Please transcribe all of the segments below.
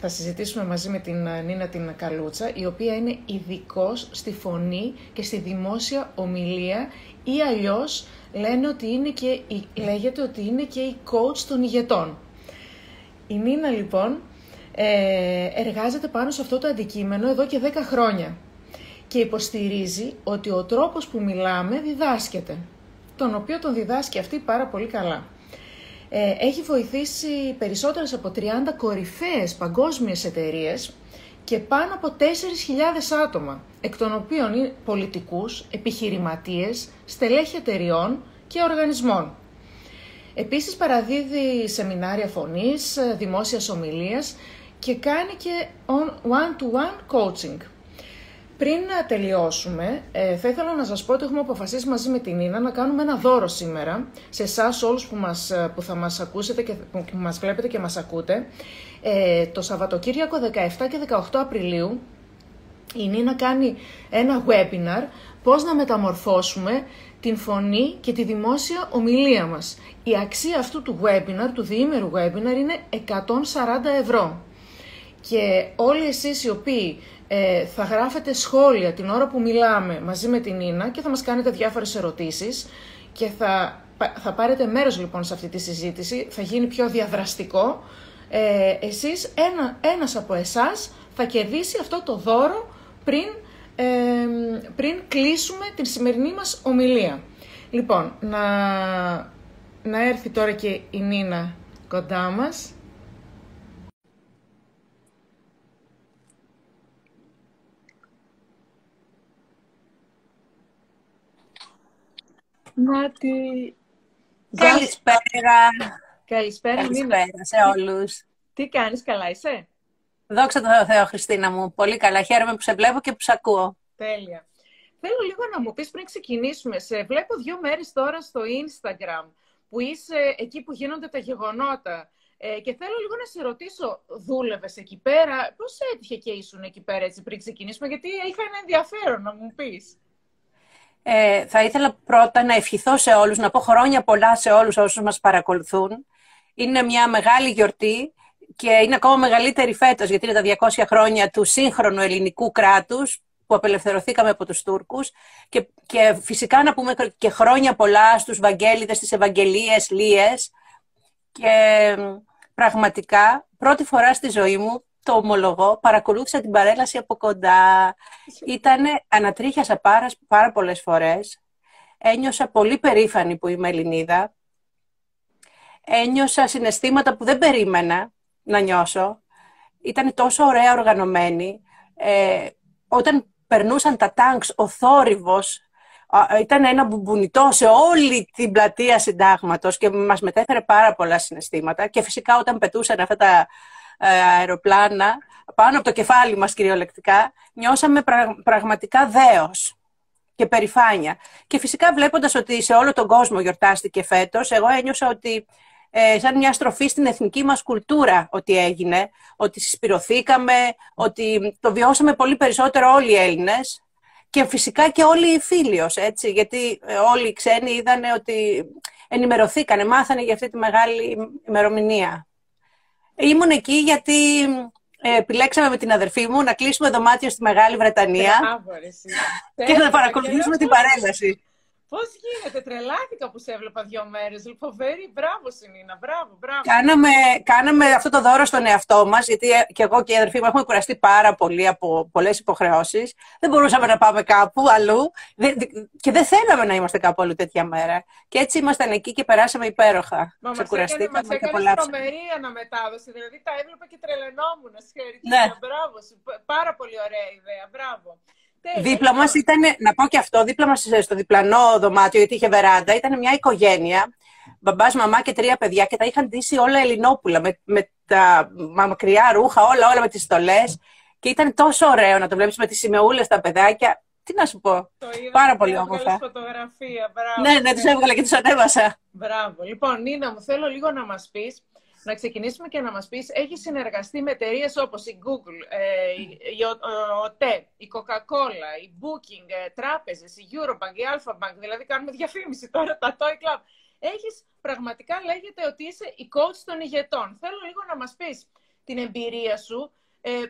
Θα συζητήσουμε μαζί με την Νίνα την Καλούτσα, η οποία είναι ειδικός στη φωνή και στη δημόσια ομιλία, ή αλλιώς λένε ότι είναι και λέγεται ότι είναι και η coach των ηγετών. Η Νίνα λοιπόν εργάζεται πάνω σε αυτό το αντικείμενο εδώ και 10 χρόνια και υποστηρίζει ότι ο τρόπος που μιλάμε διδάσκεται, τον οποίο τον διδάσκει αυτή πάρα πολύ καλά. Έχει βοηθήσει περισσότερες από 30 κορυφαίες παγκόσμιες εταιρείες και πάνω από 4.000 άτομα, εκ των οποίων είναι πολιτικούς, επιχειρηματίες, στελέχη εταιρειών και οργανισμών. Επίσης παραδίδει σεμινάρια φωνής, δημόσιας ομιλίας και κάνει και one-to-one coaching. Πριν να τελειώσουμε, θα ήθελα να σας πω ότι έχουμε αποφασίσει μαζί με την Νίνα να κάνουμε ένα δώρο σήμερα σε εσάς όλους που θα μας ακούσετε και που μας βλέπετε και μας ακούτε. Το Σαββατοκύριακο 17 και 18 Απριλίου η Νίνα κάνει ένα webinar πώς να μεταμορφώσουμε την φωνή και τη δημόσια ομιλία μας. Η αξία αυτού του webinar, του διήμερου webinar, είναι 140 ευρώ. Και όλοι εσείς οι οποίοι θα γράφετε σχόλια την ώρα που μιλάμε μαζί με την Νίνα και θα μας κάνετε διάφορες ερωτήσεις και θα πάρετε μέρος λοιπόν σε αυτή τη συζήτηση, θα γίνει πιο διαδραστικό, εσείς, ένας από εσάς θα κερδίσει αυτό το δώρο πριν κλείσουμε την σημερινή μας ομιλία. Λοιπόν, να έρθει τώρα και η Νίνα κοντά μας. Μάρτι. Καλησπέρα. Καλησπέρα σε όλους. Τι κάνεις, καλά είσαι? Δόξα τω Θεώ, Χριστίνα μου. Πολύ καλά. Χαίρομαι που σε βλέπω και που σε ακούω. Τέλεια. Θέλω λίγο να μου πεις πριν ξεκινήσουμε. Σε βλέπω 2 μέρες τώρα στο Instagram, που είσαι εκεί που γίνονται τα γεγονότα. Και θέλω λίγο να σε ρωτήσω, δούλευες εκεί πέρα? Πώς έτυχε και ήσουν εκεί πέρα έτσι πριν ξεκινήσουμε? Γιατί είχα ένα ενδιαφέρον να μου πεις. Θα ήθελα πρώτα να ευχηθώ σε όλους, να πω χρόνια πολλά σε όλους όσους μας παρακολουθούν. Είναι μια μεγάλη γιορτή και είναι ακόμα μεγαλύτερη φέτος, γιατί είναι τα 200 χρόνια του σύγχρονου ελληνικού κράτους που απελευθερωθήκαμε από τους Τούρκους. Και φυσικά να πούμε και χρόνια πολλά στους Βαγγέλιδες, στις Ευαγγελίες, Λίες. Και πραγματικά, πρώτη φορά στη ζωή μου, το ομολογώ, παρακολούθησα την παρέλαση από κοντά. Ανατρίχιασα πάρα πολλές φορές. Ένιωσα πολύ περήφανη που είμαι Ελληνίδα. Ένιωσα συναισθήματα που δεν περίμενα να νιώσω. Ήταν τόσο ωραία οργανωμένη. Όταν περνούσαν τα τάγκς, ο θόρυβος ήταν ένα μπουμπουνιτό σε όλη την πλατεία Συντάγματος και μας μετέφερε πάρα πολλά συναισθήματα. Και φυσικά όταν πετούσαν αυτά τα αεροπλάνα πάνω από το κεφάλι μας κυριολεκτικά, νιώσαμε πραγματικά δέος και περηφάνεια. Και φυσικά βλέποντας ότι σε όλο τον κόσμο γιορτάστηκε φέτος, εγώ ένιωσα ότι σαν μια στροφή στην εθνική μας κουλτούρα ότι έγινε, ότι συσπηρωθήκαμε, ότι το βιώσαμε πολύ περισσότερο όλοι οι Έλληνες και φυσικά και όλοι οι φίλοι, έτσι, γιατί όλοι οι ξένοι είδανε ότι ενημερωθήκανε, μάθανε για αυτή τη μεγάλη ημερομηνία. Ήμουν εκεί γιατί επιλέξαμε με την αδερφή μου να κλείσουμε δωμάτιο στη Μεγάλη Βρετανία και να παρακολουθήσουμε την παρέλαση. Πώς γίνεται, τρελάθηκα που σε έβλεπα 2 μέρες. Φοβερή, μπράβο Νίνα, μπράβο. Κάναμε αυτό το δώρο στον εαυτό μας, γιατί και εγώ και η αδερφή μου έχουμε κουραστεί πάρα πολύ από πολλές υποχρεώσεις. Δεν μπορούσαμε να πάμε κάπου αλλού και δεν θέλαμε να είμαστε κάπου αλλού τέτοια μέρα. Και έτσι ήμασταν εκεί και περάσαμε υπέροχα. Ξεκουραστήκαμε και απολαύσαμε. Ήταν τρομερή αναμετάδοση, δηλαδή τα έβλεπα και τρελαινόμουν. Συγχαρητήρια, μπράβο. Πάρα πολύ ωραία ιδέα, μπράβο. Δίπλα μας ήταν, να πω και αυτό, δίπλα μας στο διπλανό δωμάτιο, γιατί είχε βεράντα, ήταν μια οικογένεια, μπαμπάς, μαμά και 3 παιδιά και τα είχαν ντύσει όλα Ελληνόπουλα, με τα μακριά ρούχα, όλα με τις στολές και ήταν τόσο ωραίο να το βλέπεις με τις σημεούλες τα παιδάκια. Τι να σου πω, το είδα, πάρα πολύ όμορφα. Φωτογραφία, μπράβο. Ναι, τους έβγαλα και τους ανέβασα. Μπράβο. Λοιπόν, Νίνα μου, θέλω λίγο να μας πεις. Να ξεκινήσουμε και να μας πεις, έχεις συνεργαστεί με εταιρείες όπως η Google, η ΟΤΕ, η Coca-Cola, η Booking, τράπεζες, η Eurobank, η Alphabank, δηλαδή κάνουμε διαφήμιση τώρα, τα Toy Club. Έχεις, πραγματικά λέγεται ότι είσαι η coach των ηγετών. Θέλω λίγο να μας πεις την εμπειρία σου,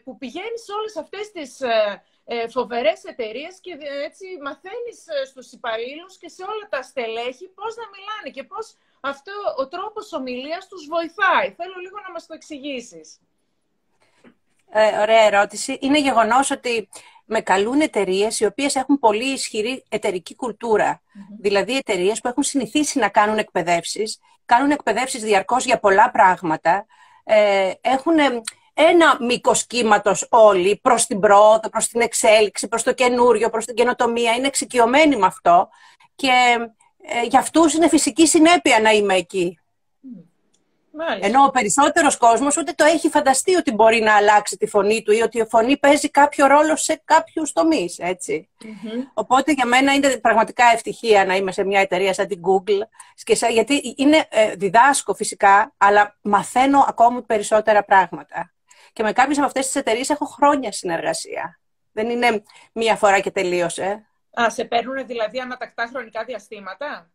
που πηγαίνεις σε όλες αυτές τις φοβερές εταιρείες και έτσι μαθαίνεις στους υπαλλήλους και σε όλα τα στελέχη πώς να μιλάνε και πώς αυτό ο τρόπος ομιλίας τους βοηθάει. Θέλω λίγο να μας το εξηγήσεις. Ωραία ερώτηση. Είναι γεγονός ότι με καλούν εταιρείες οι οποίες έχουν πολύ ισχυρή εταιρική κουλτούρα. Mm-hmm. Δηλαδή εταιρείες που έχουν συνηθίσει να κάνουν εκπαιδεύσεις, διαρκώς για πολλά πράγματα, έχουν ένα μήκος κύματος όλοι προς την πρόοδο, προς την εξέλιξη, προς το καινούριο, προς την καινοτομία. Είναι εξοικειωμένοι με αυτό και για αυτούς είναι φυσική συνέπεια να είμαι εκεί. Μάλιστα. Ενώ ο περισσότερος κόσμος ούτε το έχει φανταστεί ότι μπορεί να αλλάξει τη φωνή του ή ότι η φωνή παίζει κάποιο ρόλο σε κάποιους τομείς, έτσι. Mm-hmm. Οπότε για μένα είναι πραγματικά ευτυχία να είμαι σε μια εταιρεία σαν την Google, γιατί είναι, διδάσκω φυσικά, αλλά μαθαίνω ακόμη περισσότερα πράγματα. Και με κάποιες από αυτές τις εταιρείες έχω χρόνια συνεργασία. Δεν είναι μία φορά και τελείωσε. Α, σε παίρνουν δηλαδή ανατακτά χρονικά διαστήματα.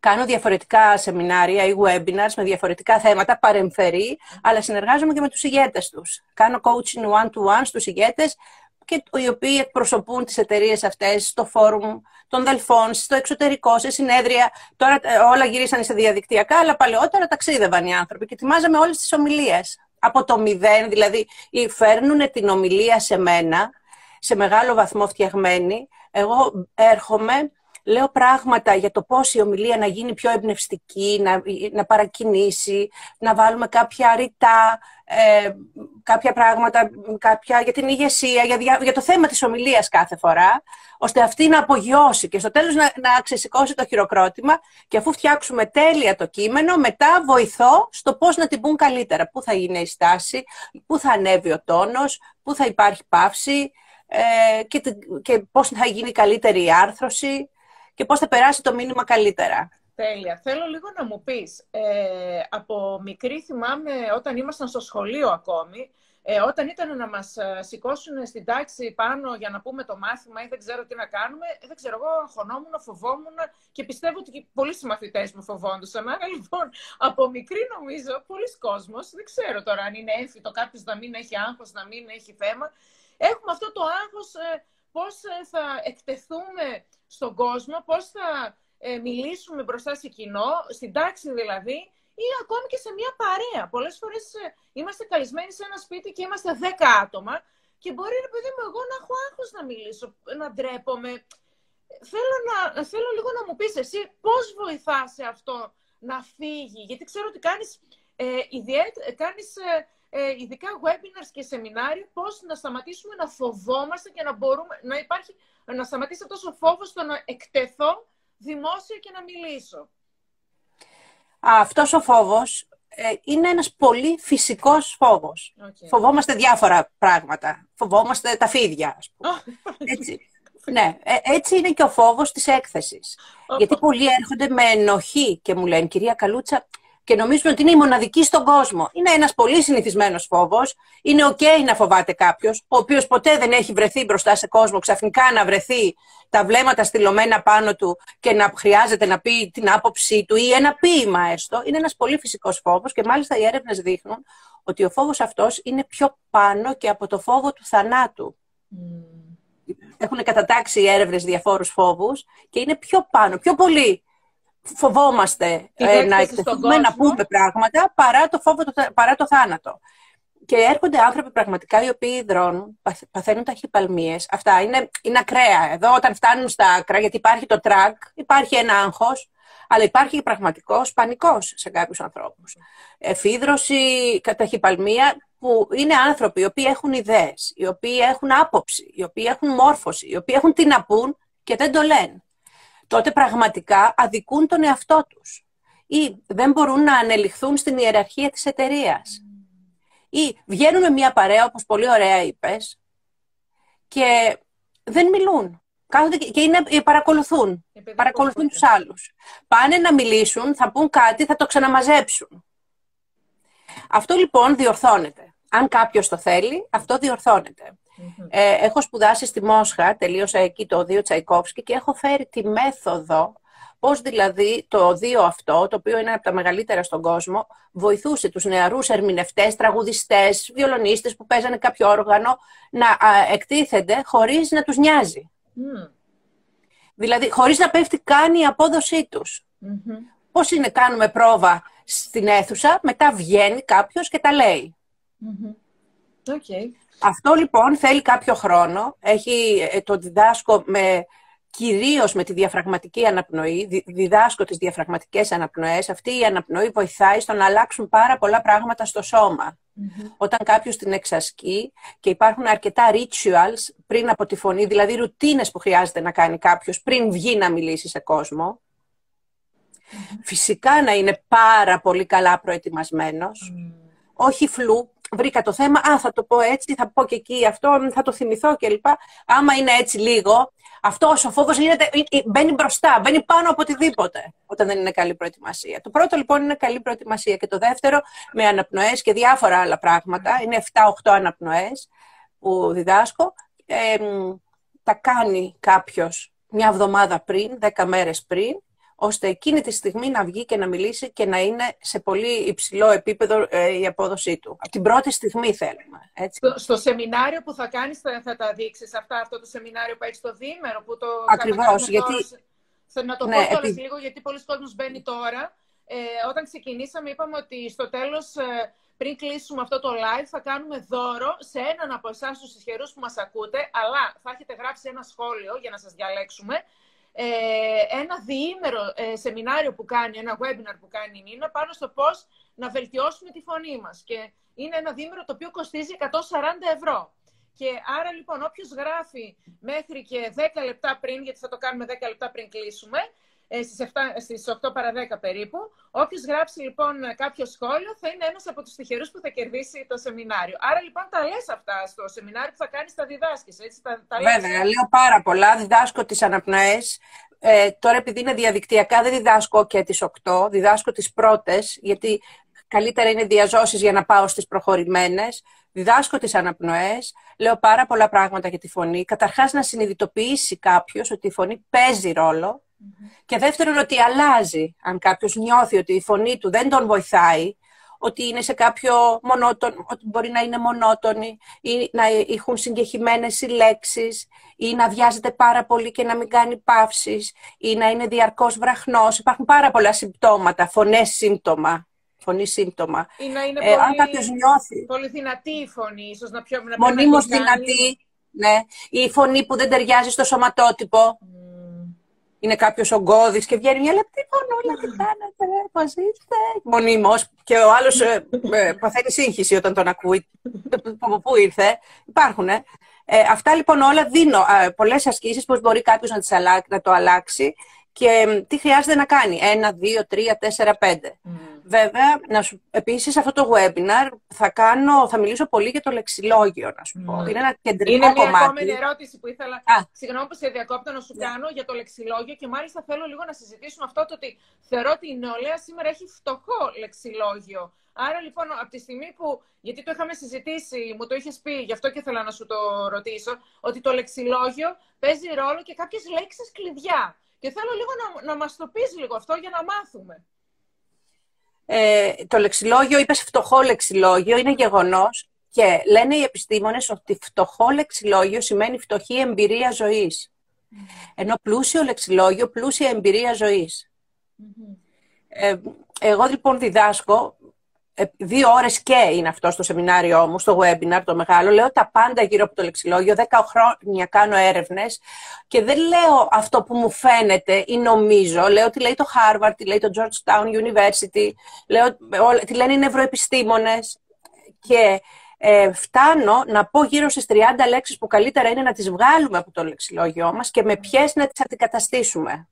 Κάνω διαφορετικά σεμινάρια ή webinars με διαφορετικά θέματα, παρεμφερή, αλλά συνεργάζομαι και με τους ηγέτες τους. Κάνω coaching one-to-one στους ηγέτες, και οι οποίοι εκπροσωπούν τις εταιρείες αυτές στο φόρουμ των Δελφών, στο εξωτερικό, σε συνέδρια. Τώρα όλα γυρίσανε σε διαδικτυακά, αλλά παλαιότερα ταξίδευαν οι άνθρωποι και ετοιμάζαμε όλες τις ομιλίες. Από το μηδέν, δηλαδή, φέρνουν την ομιλία σε μένα, σε μεγάλο βαθμό φτιαγμένη. Εγώ έρχομαι... Λέω πράγματα για το πώς η ομιλία να γίνει πιο εμπνευστική, να παρακινήσει, να βάλουμε κάποια ρητά, κάποια πράγματα, για την ηγεσία, για το θέμα της ομιλίας κάθε φορά, ώστε αυτή να απογειώσει και στο τέλος να ξεσηκώσει το χειροκρότημα, και αφού φτιάξουμε τέλεια το κείμενο, μετά βοηθώ στο πώς να την πουν καλύτερα. Πού θα γίνει η στάση, πού θα ανέβει ο τόνος, πού θα υπάρχει παύση και πώς θα γίνει καλύτερη η άρθρωση. Και πώς θα περάσει το μήνυμα καλύτερα. Τέλεια. Θέλω λίγο να μου πεις, από μικρή θυμάμαι όταν ήμασταν στο σχολείο ακόμη, όταν ήταν να μας σηκώσουν στην τάξη πάνω για να πούμε το μάθημα ή δεν ξέρω τι να κάνουμε, δεν ξέρω, εγώ αγχωνόμουν, φοβόμουν και πιστεύω ότι και πολλοί συμμαθητές μου φοβόντουσαν. Άρα λοιπόν, από μικρή νομίζω, πολλοί κόσμος, δεν ξέρω τώρα αν είναι έμφυτο κάποιος να μην έχει άγχος, να μην έχει θέμα, έχουμε αυτό το άγχος... Πώς θα εκτεθούμε στον κόσμο, πώς θα μιλήσουμε μπροστά σε κοινό, στην τάξη δηλαδή, ή ακόμη και σε μια παρέα. Πολλές φορές είμαστε καλεσμένοι σε ένα σπίτι και είμαστε 10 άτομα και μπορεί, ρε παιδί μου, εγώ να έχω άγχος να μιλήσω, να ντρέπομαι. Θέλω λίγο να μου πεις εσύ πώς βοηθά σε αυτό να φύγει, γιατί ξέρω ότι κάνεις ειδικά webinars και σεμινάρια, πώς να σταματήσουμε να φοβόμαστε και να μπορούμε να σταματήσει αυτός ο φόβος στο να εκτεθώ δημόσια και να μιλήσω. Αυτός ο φόβος είναι ένας πολύ φυσικός φόβος. Okay. Φοβόμαστε διάφορα πράγματα. Φοβόμαστε τα φίδια, ας πούμε. Έτσι. Ναι, έτσι είναι και ο φόβος της έκθεσης. Γιατί πολλοί έρχονται με ενοχή και μου λένε, κυρία Καλούτσα, και νομίζουν ότι είναι η μοναδική στον κόσμο. Είναι ένας πολύ συνηθισμένος φόβος. Είναι okay να φοβάται κάποιος, ο οποίος ποτέ δεν έχει βρεθεί μπροστά σε κόσμο, ξαφνικά να βρεθεί τα βλέμματα στυλωμένα πάνω του και να χρειάζεται να πει την άποψή του ή ένα ποίημα έστω. Είναι ένας πολύ φυσικός φόβος και μάλιστα οι έρευνες δείχνουν ότι ο φόβος αυτός είναι πιο πάνω και από το φόβο του θανάτου. Έχουν κατατάξει οι έρευνες διαφόρους φόβους και είναι πιο πάνω, πιο πολύ. Φοβόμαστε να εκτεθούμε, να πούμε πράγματα παρά το θάνατο. Και έρχονται άνθρωποι πραγματικά οι οποίοι υδρώνουν, παθαίνουν ταχυπαλμίες. Αυτά είναι ακραία. Εδώ όταν φτάνουν στα άκρα, γιατί υπάρχει το track, υπάρχει ένα άγχος, αλλά υπάρχει πραγματικός πανικός σε κάποιους ανθρώπους. Εφίδρωση, ταχυπαλμία, που είναι άνθρωποι οι οποίοι έχουν ιδέες, οι οποίοι έχουν άποψη, οι οποίοι έχουν μόρφωση, οι οποίοι έχουν τι να πούν και δεν το λένε. Τότε πραγματικά αδικούν τον εαυτό τους ή δεν μπορούν να ανελιχθούν στην ιεραρχία της εταιρείας. Ή βγαίνουν με μια παρέα, όπως πολύ ωραία είπες, και δεν μιλούν. Κάθονται και παρακολουθούν τους άλλους. Πάνε να μιλήσουν, θα πούν κάτι, θα το ξαναμαζέψουν. Αυτό λοιπόν διορθώνεται. Αν κάποιος το θέλει, αυτό διορθώνεται. Mm-hmm. Έχω σπουδάσει στη Μόσχα, τελείωσα εκεί το 2 Τσαϊκόφσκι και έχω φέρει τη μέθοδο Πώς δηλαδή το οδείο αυτό, το οποίο είναι από τα μεγαλύτερα στον κόσμο, βοηθούσε τους νεαρούς ερμηνευτές, τραγουδιστές, βιολονίστες που παίζανε κάποιο όργανο να εκτίθενται χωρίς να τους νοιάζει. Mm. Δηλαδή, χωρίς να πέφτει καν η απόδοσή τους. Mm-hmm. Πώς είναι, κάνουμε πρόβα στην αίθουσα, μετά βγαίνει κάποιος και τα λέει. Mm-hmm. Okay. Αυτό λοιπόν θέλει κάποιο χρόνο, το διδάσκω κυρίως με τη διαφραγματική αναπνοή, διδάσκω τις διαφραγματικές αναπνοές. Αυτή η αναπνοή βοηθάει στο να αλλάξουν πάρα πολλά πράγματα στο σώμα. Mm-hmm. Όταν κάποιος την εξασκεί, και υπάρχουν αρκετά rituals πριν από τη φωνή, δηλαδή ρουτίνες που χρειάζεται να κάνει κάποιος πριν βγει να μιλήσει σε κόσμο. Mm-hmm. Φυσικά να είναι πάρα πολύ καλά προετοιμασμένος. Mm-hmm. Όχι φλου. Βρήκα το θέμα, θα το πω έτσι, θα πω και εκεί αυτό, θα το θυμηθώ κλπ. Άμα είναι έτσι λίγο, αυτός ο φόβος μπαίνει μπροστά, μπαίνει πάνω από οτιδήποτε, όταν δεν είναι καλή προετοιμασία. Το πρώτο λοιπόν είναι καλή προετοιμασία, και το δεύτερο με αναπνοές και διάφορα άλλα πράγματα. Είναι 7-8 αναπνοές που διδάσκω. Τα κάνει κάποιος μια εβδομάδα πριν, 10 μέρες πριν, ώστε εκείνη τη στιγμή να βγει και να μιλήσει και να είναι σε πολύ υψηλό επίπεδο η απόδοσή του. Από την πρώτη στιγμή θέλουμε. Έτσι. Στο σεμινάριο που θα κάνεις θα τα δείξεις αυτά, αυτό το σεμινάριο που έχεις το διήμερο. Που το ακριβώς. Γιατί... Θέλω να το πω τώρα λίγο, γιατί πολλοί κόσμος μπαίνει τώρα. Όταν ξεκινήσαμε είπαμε ότι στο τέλος, πριν κλείσουμε αυτό το live, θα κάνουμε δώρο σε έναν από εσάς τους ισχυρούς που μας ακούτε, αλλά θα έχετε γράψει ένα σχόλιο για να σας διαλέξουμε. Ένα διήμερο σεμινάριο που κάνει, ένα webinar που κάνει η Νίνα, πάνω στο πώς να βελτιώσουμε τη φωνή μας. Και είναι ένα διήμερο το οποίο κοστίζει 140 ευρώ. Και άρα λοιπόν όποιος γράφει μέχρι και 10 λεπτά πριν, γιατί θα το κάνουμε 10 λεπτά πριν κλείσουμε, στις 8 παρα 10 περίπου, όποιος γράψει λοιπόν κάποιο σχόλιο θα είναι ένας από τους τυχερούς που θα κερδίσει το σεμινάριο. Άρα λοιπόν τα λες αυτά στο σεμινάριο που θα κάνεις, τα διδάσκεις, έτσι, τα λες. Βέβαια, λέω πάρα πολλά, διδάσκω τις αναπνοές. Τώρα επειδή είναι διαδικτυακά δεν διδάσκω και τις 8, διδάσκω τις πρώτες, γιατί καλύτερα είναι διαζώσεις για να πάω στις προχωρημένες. Διδάσκω τις αναπνοές, λέω πάρα πολλά πράγματα για τη φωνή. Καταρχάς να συνειδητοποιήσει κάποιος ότι η φωνή παίζει ρόλο. Και δεύτερον, ότι αλλάζει. Αν κάποιος νιώθει ότι η φωνή του δεν τον βοηθάει, ότι είναι σε κάποιο μονότονο, ότι μπορεί να είναι μονότονη ή να έχουν συγκεχημένες συλλέξεις ή να βιάζεται πάρα πολύ και να μην κάνει παύσεις ή να είναι διαρκώς βραχνός. Υπάρχουν πάρα πολλά συμπτώματα, φωνή σύμπτωμα. Ή να είναι πολύ, αν κάποιος νιώθει, πολύ δυνατή η φωνή, ίσως να πιο μονίμως να δυνατή, ναι, ή η φωνή που δεν ταιριάζει στο σωματότυπο. Είναι κάποιος ογκώδης και βγαίνει μια λεπτή φωνούλα και κάνατε, πώς είστε, μονίμως. Και ο άλλος παθαίνει σύγχυση όταν τον ακούει, από πού ήρθε. Υπάρχουνε. Αυτά λοιπόν όλα δίνω, πολλές ασκήσεις, πώς μπορεί κάποιος να το αλλάξει και τι χρειάζεται να κάνει. 1, 2, 3, 4, 5. Βέβαια, επίσης αυτό το webinar θα μιλήσω πολύ για το λεξιλόγιο, να σου πω. Είναι ένα κεντρικό κομμάτι. Είναι μια επόμενη ερώτηση που ήθελα, συγγνώμη που σε διακόπτω, να σου κάνω για το λεξιλόγιο, και μάλιστα θέλω λίγο να συζητήσουμε αυτό, το ότι θεωρώ ότι η νεολαία σήμερα έχει φτωχό λεξιλόγιο. Άρα λοιπόν, από τη στιγμή που, γιατί το είχαμε συζητήσει, μου το είχες πει, γι' αυτό και ήθελα να σου το ρωτήσω, ότι το λεξιλόγιο παίζει ρόλο και κάποιες λέξεις κλειδιά. Και θέλω λίγο να μας το πεις λίγο αυτό για να μάθουμε. Το λεξιλόγιο, είπες φτωχό λεξιλόγιο, είναι γεγονός, και λένε οι επιστήμονες ότι φτωχό λεξιλόγιο σημαίνει φτωχή εμπειρία ζωής. Ενώ πλούσιο λεξιλόγιο, πλούσια εμπειρία ζωής. Mm-hmm. Εγώ λοιπόν διδάσκω, 2 ώρες και είναι αυτό στο σεμινάριό μου, στο webinar το μεγάλο, λέω τα πάντα γύρω από το λεξιλόγιο, 10 χρόνια κάνω έρευνες και δεν λέω αυτό που μου φαίνεται ή νομίζω, λέω τι λέει το Harvard, τι λέει το Georgetown University, λέω τι λένε οι νευροεπιστήμονες, και φτάνω να πω γύρω στις 30 λέξεις που καλύτερα είναι να τις βγάλουμε από το λεξιλόγιό μας και με ποιες να τις αντικαταστήσουμε.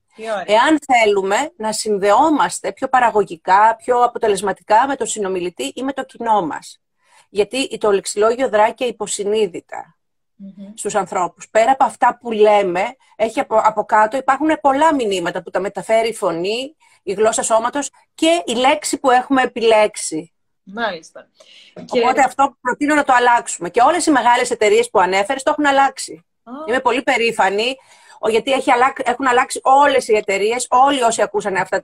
Εάν θέλουμε να συνδεόμαστε πιο παραγωγικά, πιο αποτελεσματικά με τον συνομιλητή ή με το κοινό μας. Γιατί το λεξιλόγιο δράει και υποσυνείδητα στους ανθρώπους. Πέρα από αυτά που λέμε, από κάτω υπάρχουν πολλά μηνύματα που τα μεταφέρει η φωνή, η γλώσσα σώματος και η λέξη που έχουμε επιλέξει. Μάλιστα. Οπότε αυτό προτείνω να το αλλάξουμε. Και όλες οι μεγάλες εταιρείες που ανέφερες το έχουν αλλάξει. Είμαι πολύ περήφανη γιατί έχουν αλλάξει όλες οι εταιρείες, όλοι όσοι ακούσαν αυτά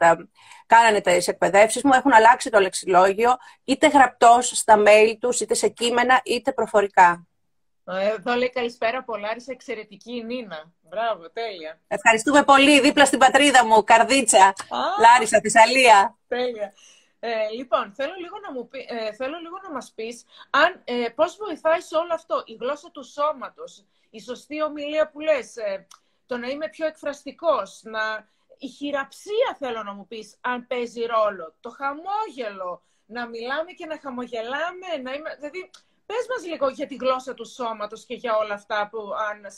κάνανε τις εκπαιδεύσεις μου, έχουν αλλάξει το λεξιλόγιο, είτε γραπτός στα mail τους, είτε σε κείμενα, είτε προφορικά. Εδώ λέει καλησπέρα πολλά, είσαι εξαιρετική η Νίνα. Μπράβο, τέλεια. Ευχαριστούμε πολύ, δίπλα στην πατρίδα μου, Καρδίτσα, Λάρισα, Θεσσαλία. Τέλεια. Λοιπόν, θέλω λίγο να μας πεις πώς βοηθάει σε όλο αυτό η γλώσσα του σώματος, η σωστή ομιλία που λες, το να είμαι πιο εκφραστικός, η χειραψία θέλω να μου πεις αν παίζει ρόλο, το χαμόγελο, να μιλάμε και να χαμογελάμε, δηλαδή πες μας λίγο για τη γλώσσα του σώματος και για όλα αυτά που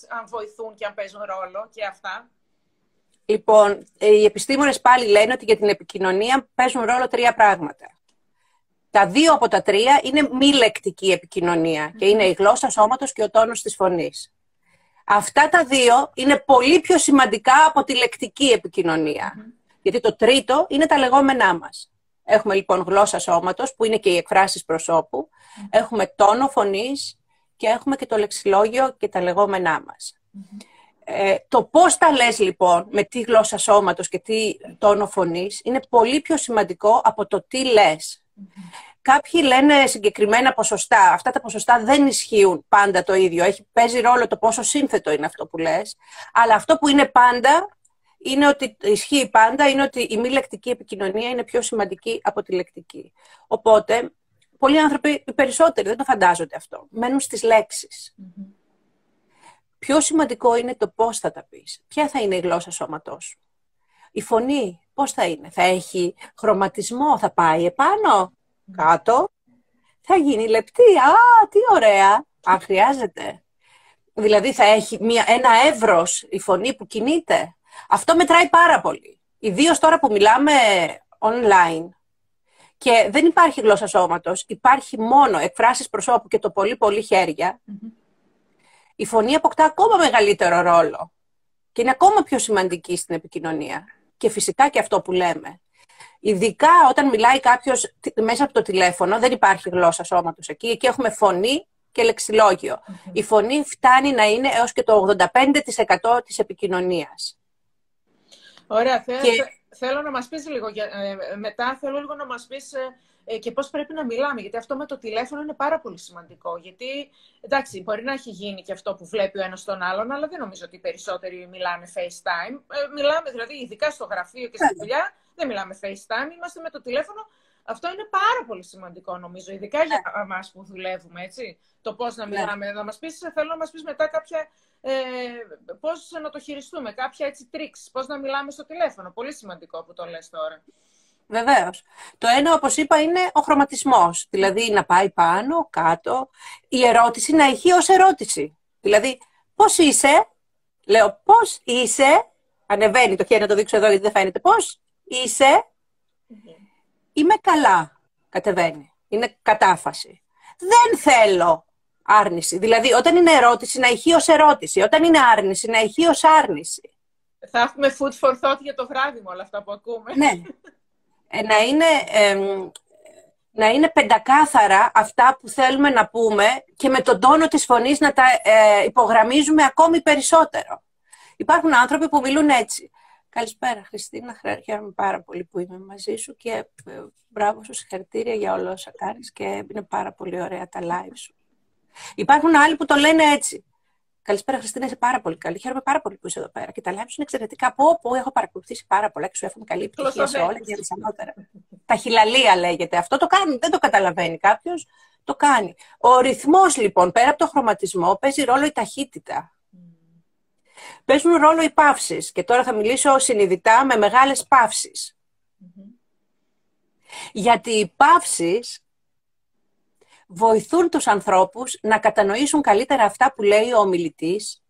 αν βοηθούν και αν παίζουν ρόλο και αυτά. Λοιπόν, οι επιστήμονες πάλι λένε ότι για την επικοινωνία παίζουν ρόλο τρία πράγματα. Τα δύο από τα τρία είναι μη λεκτική επικοινωνία και είναι η γλώσσα σώματος και ο τόνος της φωνής. Αυτά τα δύο είναι πολύ πιο σημαντικά από τη λεκτική επικοινωνία, γιατί το τρίτο είναι τα λεγόμενά μας. Έχουμε λοιπόν γλώσσα σώματος, που είναι και οι εκφράσεις προσώπου, έχουμε τόνο φωνής και έχουμε και το λεξιλόγιο και τα λεγόμενά μας. Το πώς τα λες λοιπόν, με τι γλώσσα σώματος και τι τόνο φωνής, είναι πολύ πιο σημαντικό από το τι λες. Κάποιοι λένε συγκεκριμένα ποσοστά. Αυτά τα ποσοστά δεν ισχύουν πάντα το ίδιο. Παίζει ρόλο το πόσο σύνθετο είναι αυτό που λες. Αλλά αυτό που είναι πάντα, ισχύει πάντα, είναι ότι η μη λεκτική επικοινωνία είναι πιο σημαντική από τη λεκτική. Οπότε, πολλοί άνθρωποι, οι περισσότεροι, δεν το φαντάζονται αυτό. Μένουν στις λέξεις. Πιο σημαντικό είναι το πώς θα τα πεις. Ποια θα είναι η γλώσσα σώματός σου. Η φωνή πώς θα είναι. Θα έχει χρωματισμό, θα πάει επάνω, κάτω. Θα γίνει λεπτή. Α, τι ωραία. Αν χρειάζεται. Δηλαδή θα έχει ένα εύρος η φωνή που κινείται. Αυτό μετράει πάρα πολύ. Ιδίως τώρα που μιλάμε online. Και δεν υπάρχει γλώσσα σώματος. Υπάρχει μόνο εκφράσεις προσώπου και το πολύ πολύ χέρια. Η φωνή αποκτά ακόμα μεγαλύτερο ρόλο και είναι ακόμα πιο σημαντική στην επικοινωνία. Και φυσικά και αυτό που λέμε. Ειδικά όταν μιλάει κάποιος μέσα από το τηλέφωνο, δεν υπάρχει γλώσσα σώματος εκεί. Εκεί έχουμε φωνή και λεξιλόγιο. Η φωνή φτάνει να είναι έως και το 85% της επικοινωνίας. Ωραία. Θέλω να μας πεις λίγο, μετά θέλω λίγο να μας πεις και πώς πρέπει να μιλάμε, γιατί αυτό με το τηλέφωνο είναι πάρα πολύ σημαντικό, γιατί εντάξει, μπορεί να έχει γίνει και αυτό που βλέπει ο ένας τον άλλον, αλλά δεν νομίζω ότι οι περισσότεροι μιλάνε FaceTime, μιλάμε δηλαδή ειδικά στο γραφείο και στη δουλειά, δεν μιλάμε FaceTime, είμαστε με το τηλέφωνο. Αυτό είναι πάρα πολύ σημαντικό νομίζω, ειδικά για εμάς που δουλεύουμε, έτσι, το πώς να μιλάμε. Θέλω να μας πεις μετά κάποια, πώς να το χειριστούμε, κάποια έτσι tricks, πώς να μιλάμε στο τηλέφωνο. Πολύ σημαντικό που το λες τώρα. Βεβαίως. Το ένα, όπως είπα, είναι ο χρωματισμός, δηλαδή να πάει πάνω, κάτω, η ερώτηση να έχει ως ερώτηση. Δηλαδή, πώς είσαι, λέω πώς είσαι, ανεβαίνει το χέρι να το δείξω εδώ γιατί δεν φαίνεται, πώς είσαι, είμαι καλά, κατεβαίνει, είναι κατάφαση. Δεν θέλω άρνηση, δηλαδή όταν είναι ερώτηση να ηχεί ως ερώτηση, όταν είναι άρνηση να ηχεί ως άρνηση. Θα έχουμε food for thought για το βράδυ με όλα αυτά που ακούμε. Ναι. Να είναι πεντακάθαρα αυτά που θέλουμε να πούμε και με τον τόνο της φωνής να τα υπογραμμίζουμε ακόμη περισσότερο. Υπάρχουν άνθρωποι που μιλούν έτσι. Καλησπέρα Χριστίνα, χαίρομαι πάρα πολύ που είμαι μαζί σου και μπράβο σου, συγχαρητήρια για όλα όσα κάνεις και είναι πάρα πολύ ωραία τα live σου. Υπάρχουν άλλοι που το λένε έτσι. Καλησπέρα Χριστίνα, είσαι πάρα πολύ καλή. Χαίρομαι πάρα πολύ που είσαι εδώ πέρα. Και τα live σου είναι εξαιρετικά. Πω, έχω παρακολουθήσει πάρα πολλά και σου εύχομαι καλή επιτυχία σε όλα και για τις ανώτερα. Τα χιλαλία λέγεται αυτό. Το κάνουν, δεν το καταλαβαίνει κάποιος. Το κάνει. Ο ρυθμός λοιπόν, πέρα από το χρωματισμό, παίζει ρόλο η ταχύτητα. Παίζουν ρόλο οι παύσεις. Και τώρα θα μιλήσω συνειδητά με μεγάλες παύσεις. Γιατί οι παύσεις βοηθούν τους ανθρώπους να κατανοήσουν καλύτερα αυτά που λέει ο ομιλητής,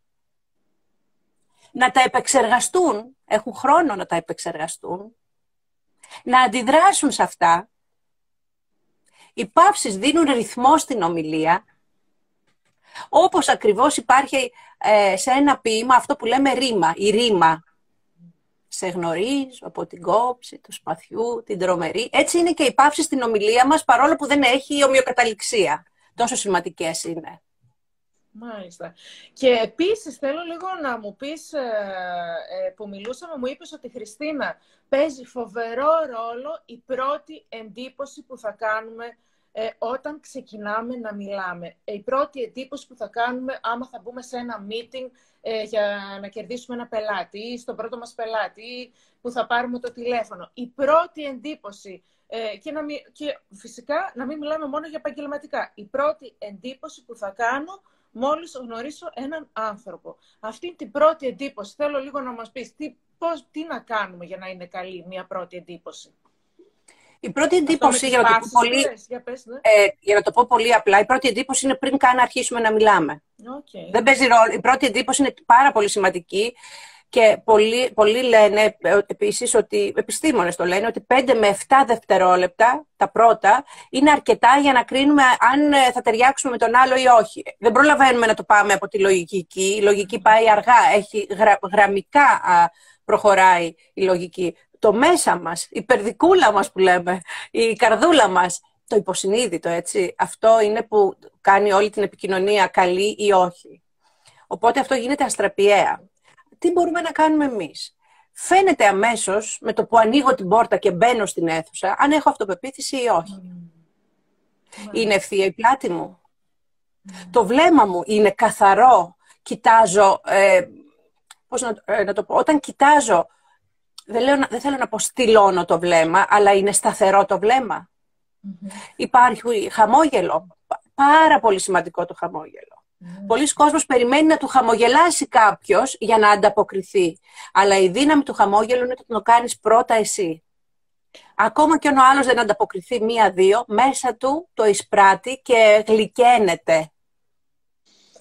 να τα επεξεργαστούν, έχουν χρόνο να τα επεξεργαστούν, να αντιδράσουν σε αυτά. Οι παύσεις δίνουν ρυθμό στην ομιλία, όπως ακριβώς υπάρχει σε ένα ποίημα αυτό που λέμε ρήμα, η ρήμα. Σε γνωρίζω από την κόψη του σπαθιού, την τρομερή. Έτσι είναι και η παύση στην ομιλία μας, παρόλο που δεν έχει ομοιοκαταληξία. Τόσο σημαντικές είναι. Μάλιστα. Και επίσης θέλω λίγο να μου πεις, που μιλούσαμε, μου είπες ότι, Χριστίνα, παίζει φοβερό ρόλο η πρώτη εντύπωση που θα κάνουμε όταν ξεκινάμε να μιλάμε. Η πρώτη εντύπωση που θα κάνουμε άμα θα μπούμε σε ένα meeting για να κερδίσουμε ένα πελάτη ή στον πρώτο μας πελάτη ή που θα πάρουμε το τηλέφωνο. Η πρώτη εντύπωση, και φυσικά να μην μιλάμε μόνο για επαγγελματικά, η πρώτη εντύπωση που θα κάνω μόλις γνωρίσω έναν άνθρωπο. Αυτή την πρώτη εντύπωση θέλω λίγο να μας πεις τι να κάνουμε για να είναι καλή μια πρώτη εντύπωση. Η πρώτη εντύπωση, για να το πω πολύ απλά, η πρώτη εντύπωση είναι πριν καν αρχίσουμε να μιλάμε. Okay. Δεν παίζει ρόλο. Η πρώτη εντύπωση είναι πάρα πολύ σημαντική και πολλοί λένε επίσης ότι, επιστήμονες το λένε, ότι 5 με 7 δευτερόλεπτα τα πρώτα είναι αρκετά για να κρίνουμε αν θα ταιριάξουμε με τον άλλο ή όχι. Δεν προλαβαίνουμε να το πάμε από τη λογική. Η λογική πάει αργά, γραμμικά προχωράει η λογική. Το μέσα μας, η περδικούλα μας που λέμε, η καρδούλα μας, το υποσυνείδητο, έτσι, αυτό είναι που κάνει όλη την επικοινωνία καλή ή όχι. Οπότε αυτό γίνεται αστραπιαία. Τι μπορούμε να κάνουμε εμείς? Φαίνεται αμέσως με το που ανοίγω την πόρτα και μπαίνω στην αίθουσα, αν έχω αυτοπεποίθηση ή όχι. Είναι ευθεία η πλάτη μου. Το βλέμμα μου είναι καθαρό. Κοιτάζω, πώς να το πω, όταν κοιτάζω, δεν θέλω να πω στυλώνω το βλέμμα, αλλά είναι σταθερό το βλέμμα. Υπάρχει χαμόγελο. Πάρα πολύ σημαντικό το χαμόγελο. Πολλοί κόσμος περιμένει να του χαμογελάσει κάποιος για να ανταποκριθεί. Αλλά η δύναμη του χαμόγελου είναι το κάνεις πρώτα εσύ. Ακόμα και αν ο άλλος δεν ανταποκριθεί μία-δύο, μέσα του το εισπράττει και γλυκαίνεται.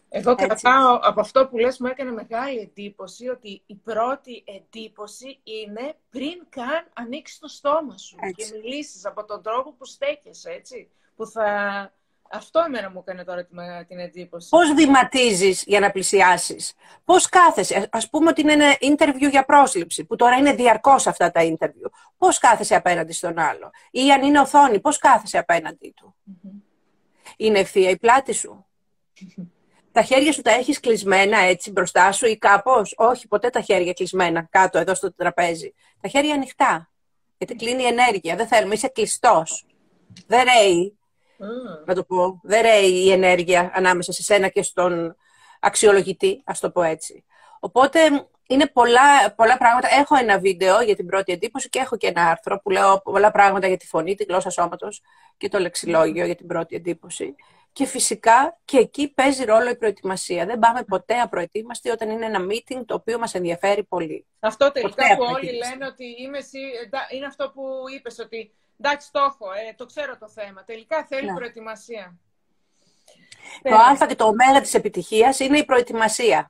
Εγώ κρατάω από αυτό που λες, μου έκανε μεγάλη εντύπωση ότι η πρώτη εντύπωση είναι πριν καν ανοίξεις το στόμα σου, έτσι, και μιλήσεις από τον τρόπο που στέκεσαι, έτσι, που θα... Αυτό εμένα μου έκανε τώρα την εντύπωση. Πώς βηματίζεις για να πλησιάσεις? Πώς κάθεσαι? Ας πούμε ότι είναι ένα interview για πρόσληψη, που τώρα είναι διαρκώς αυτά τα interview. Πώς κάθεσαι απέναντι στον άλλο? Ή αν είναι οθόνη, πώς κάθεσαι απέναντι του? Είναι ευθεία η πλάτη σου? Τα χέρια σου τα έχεις κλεισμένα έτσι μπροστά σου ή κάπως? Όχι, ποτέ τα χέρια κλεισμένα κάτω εδώ στο τραπέζι. Τα χέρια ανοιχτά. Γιατί κλείνει η ενέργεια. Δεν θέλουμε, είσαι κλειστός. Δεν ρέει, να το πω. Δεν ρέει η ενέργεια ανάμεσα σε σένα και στον αξιολογητή, ας το πω έτσι. Οπότε είναι πολλά πράγματα. Έχω ένα βίντεο για την πρώτη εντύπωση και έχω και ένα άρθρο που λέω πολλά πράγματα για τη φωνή, τη γλώσσα σώματος και το λεξιλόγιο για την πρώτη εντύπωση. Και φυσικά και εκεί παίζει ρόλο η προετοιμασία. Δεν πάμε ποτέ απροετοίμαστοι όταν είναι ένα meeting το οποίο μας ενδιαφέρει πολύ. Αυτό τελικά ποτέ που όλοι λένε ότι είναι αυτό που είπες, ότι εντάξει το έχω, το ξέρω το θέμα. Τελικά θέλει προετοιμασία. Το α και το ω της επιτυχίας είναι η προετοιμασία.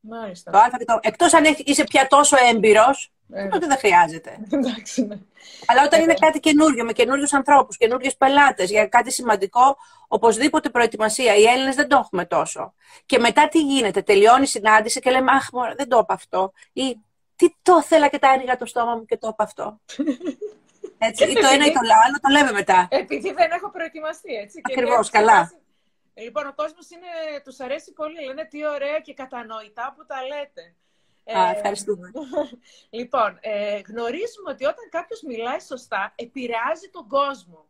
Μάλιστα. Εκτός αν είσαι πια τόσο έμπειρος, τότε δεν χρειάζεται. Εντάξει, ναι. Αλλά όταν είναι κάτι καινούριο, με καινούριους ανθρώπους, καινούριους πελάτες, για κάτι σημαντικό, οπωσδήποτε προετοιμασία. Οι Έλληνες δεν το έχουμε τόσο. Και μετά τι γίνεται? Τελειώνει η συνάντηση και λέμε αχ, μωρά, δεν το είπα αυτό. Ή τι το θέλα και τα άνοιγα το στόμα μου και το είπα αυτό. Έτσι, ή το ένα ή το άλλο, το λέμε μετά. Επειδή δεν έχω προετοιμαστεί, έτσι. Ακριβώς, καλά. Λοιπόν, ο κόσμος τους αρέσει πολύ. Λένε τι ωραία και κατανοητά που τα λέτε. Ευχαριστούμε. Λοιπόν, γνωρίζουμε ότι όταν κάποιος μιλάει σωστά, επηρεάζει τον κόσμο.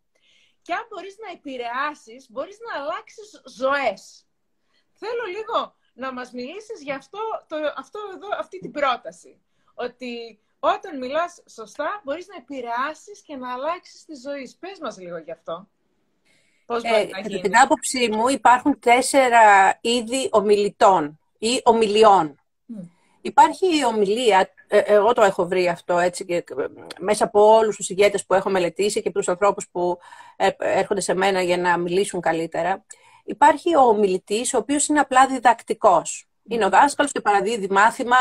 Και αν μπορείς να επηρεάσεις, μπορείς να αλλάξεις ζωές. Θέλω λίγο να μας μιλήσεις για αυτή την πρόταση. Ότι όταν μιλάς σωστά, μπορείς να επηρεάσεις και να αλλάξεις τη ζωή. Πες μας λίγο γι' αυτό. Κατά την άποψή μου υπάρχουν 4 είδη ομιλητών ή ομιλιών. Υπάρχει η ομιλία, εγώ το έχω βρει αυτό έτσι, και μέσα από όλους τους ηγέτες που έχω μελετήσει και τους ανθρώπους που έρχονται σε μένα για να μιλήσουν καλύτερα. Υπάρχει ο ομιλητής, ο οποίος είναι απλά διδακτικός. Είναι ο δάσκαλος και παραδίδει μάθημα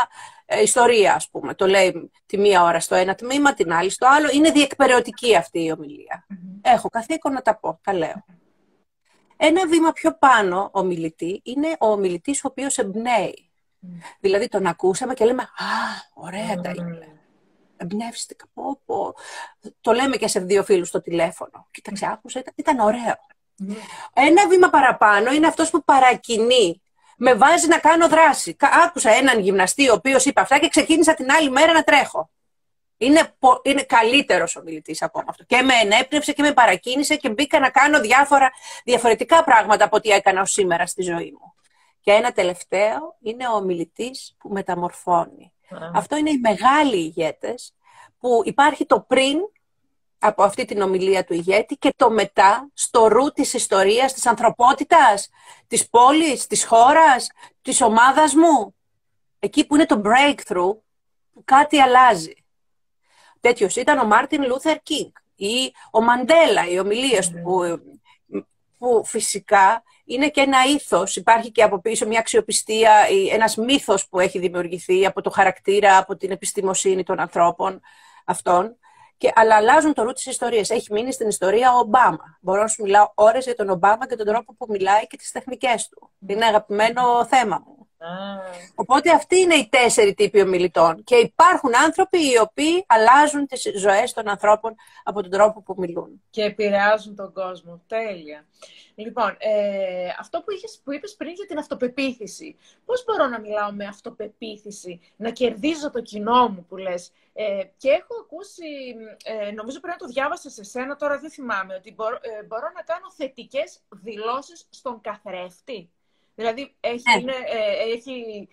ιστορία, ας πούμε. Το λέει τη μία ώρα στο ένα τμήμα, την άλλη στο άλλο. Είναι διεκπεραιωτική αυτή η ομιλία. Έχω καθήκον να τα πω, τα λέω. Ένα βήμα πιο πάνω ομιλητή είναι ο ομιλητής ο οποίος εμπνέει. Δηλαδή τον ακούσαμε και λέμε «Α, ωραία τα είπε». Εμπνεύστηκα, πω. Το λέμε και σε 2 φίλους στο τηλέφωνο. Κοίταξε, άκουσα, ήταν ωραίο. Ένα βήμα παραπάνω είναι αυτός που παρακινεί. με βάζει να κάνω δράση. Άκουσα έναν γυμναστή ο οποίος είπε αυτά και ξεκίνησα την άλλη μέρα να τρέχω. Είναι καλύτερος ομιλητής από αυτό. Και με ενέπνευσε και με παρακίνησε και μπήκα να κάνω διάφορα διαφορετικά πράγματα από ό,τι έκανα σήμερα στη ζωή μου. Και ένα τελευταίο είναι ο ομιλητής που μεταμορφώνει. Αυτό είναι οι μεγάλοι ηγέτες που υπάρχει το πριν από αυτή την ομιλία του ηγέτη και το μετά στο ρου της ιστορίας, της ανθρωπότητας, της πόλης, της χώρας, της ομάδας μου. Εκεί που είναι το breakthrough που κάτι αλλάζει. Τέτοιος ήταν ο Μάρτιν Λούθερ Κίνγκ ή ο Μαντέλα, οι ομιλίες του που φυσικά είναι και ένα ήθος. Υπάρχει και από πίσω μια αξιοπιστία, ένας μύθος που έχει δημιουργηθεί από το χαρακτήρα, από την επιστημοσύνη των ανθρώπων αυτών. Αλλά αλλάζουν το ρου της ιστορίας. Έχει μείνει στην ιστορία ο Ομπάμα. Μπορώ να σου μιλάω ώρες για τον Ομπάμα και τον τρόπο που μιλάει και τις τεχνικές του. Είναι αγαπημένο θέμα μου. Οπότε αυτοί είναι οι τέσσερι τύποι ομιλητών. Και υπάρχουν άνθρωποι οι οποίοι αλλάζουν τις ζωές των ανθρώπων από τον τρόπο που μιλούν. Και επηρεάζουν τον κόσμο. Τέλεια. Λοιπόν, αυτό που είπες πριν για την αυτοπεποίθηση. Πώς μπορώ να μιλάω με αυτοπεποίθηση, να κερδίζω το κοινό μου που λες. Και έχω ακούσει, νομίζω πρέπει να το διάβασα σε σένα, τώρα δεν θυμάμαι, ότι μπορώ να κάνω θετικές δηλώσεις στον καθρέφτη. Δηλαδή,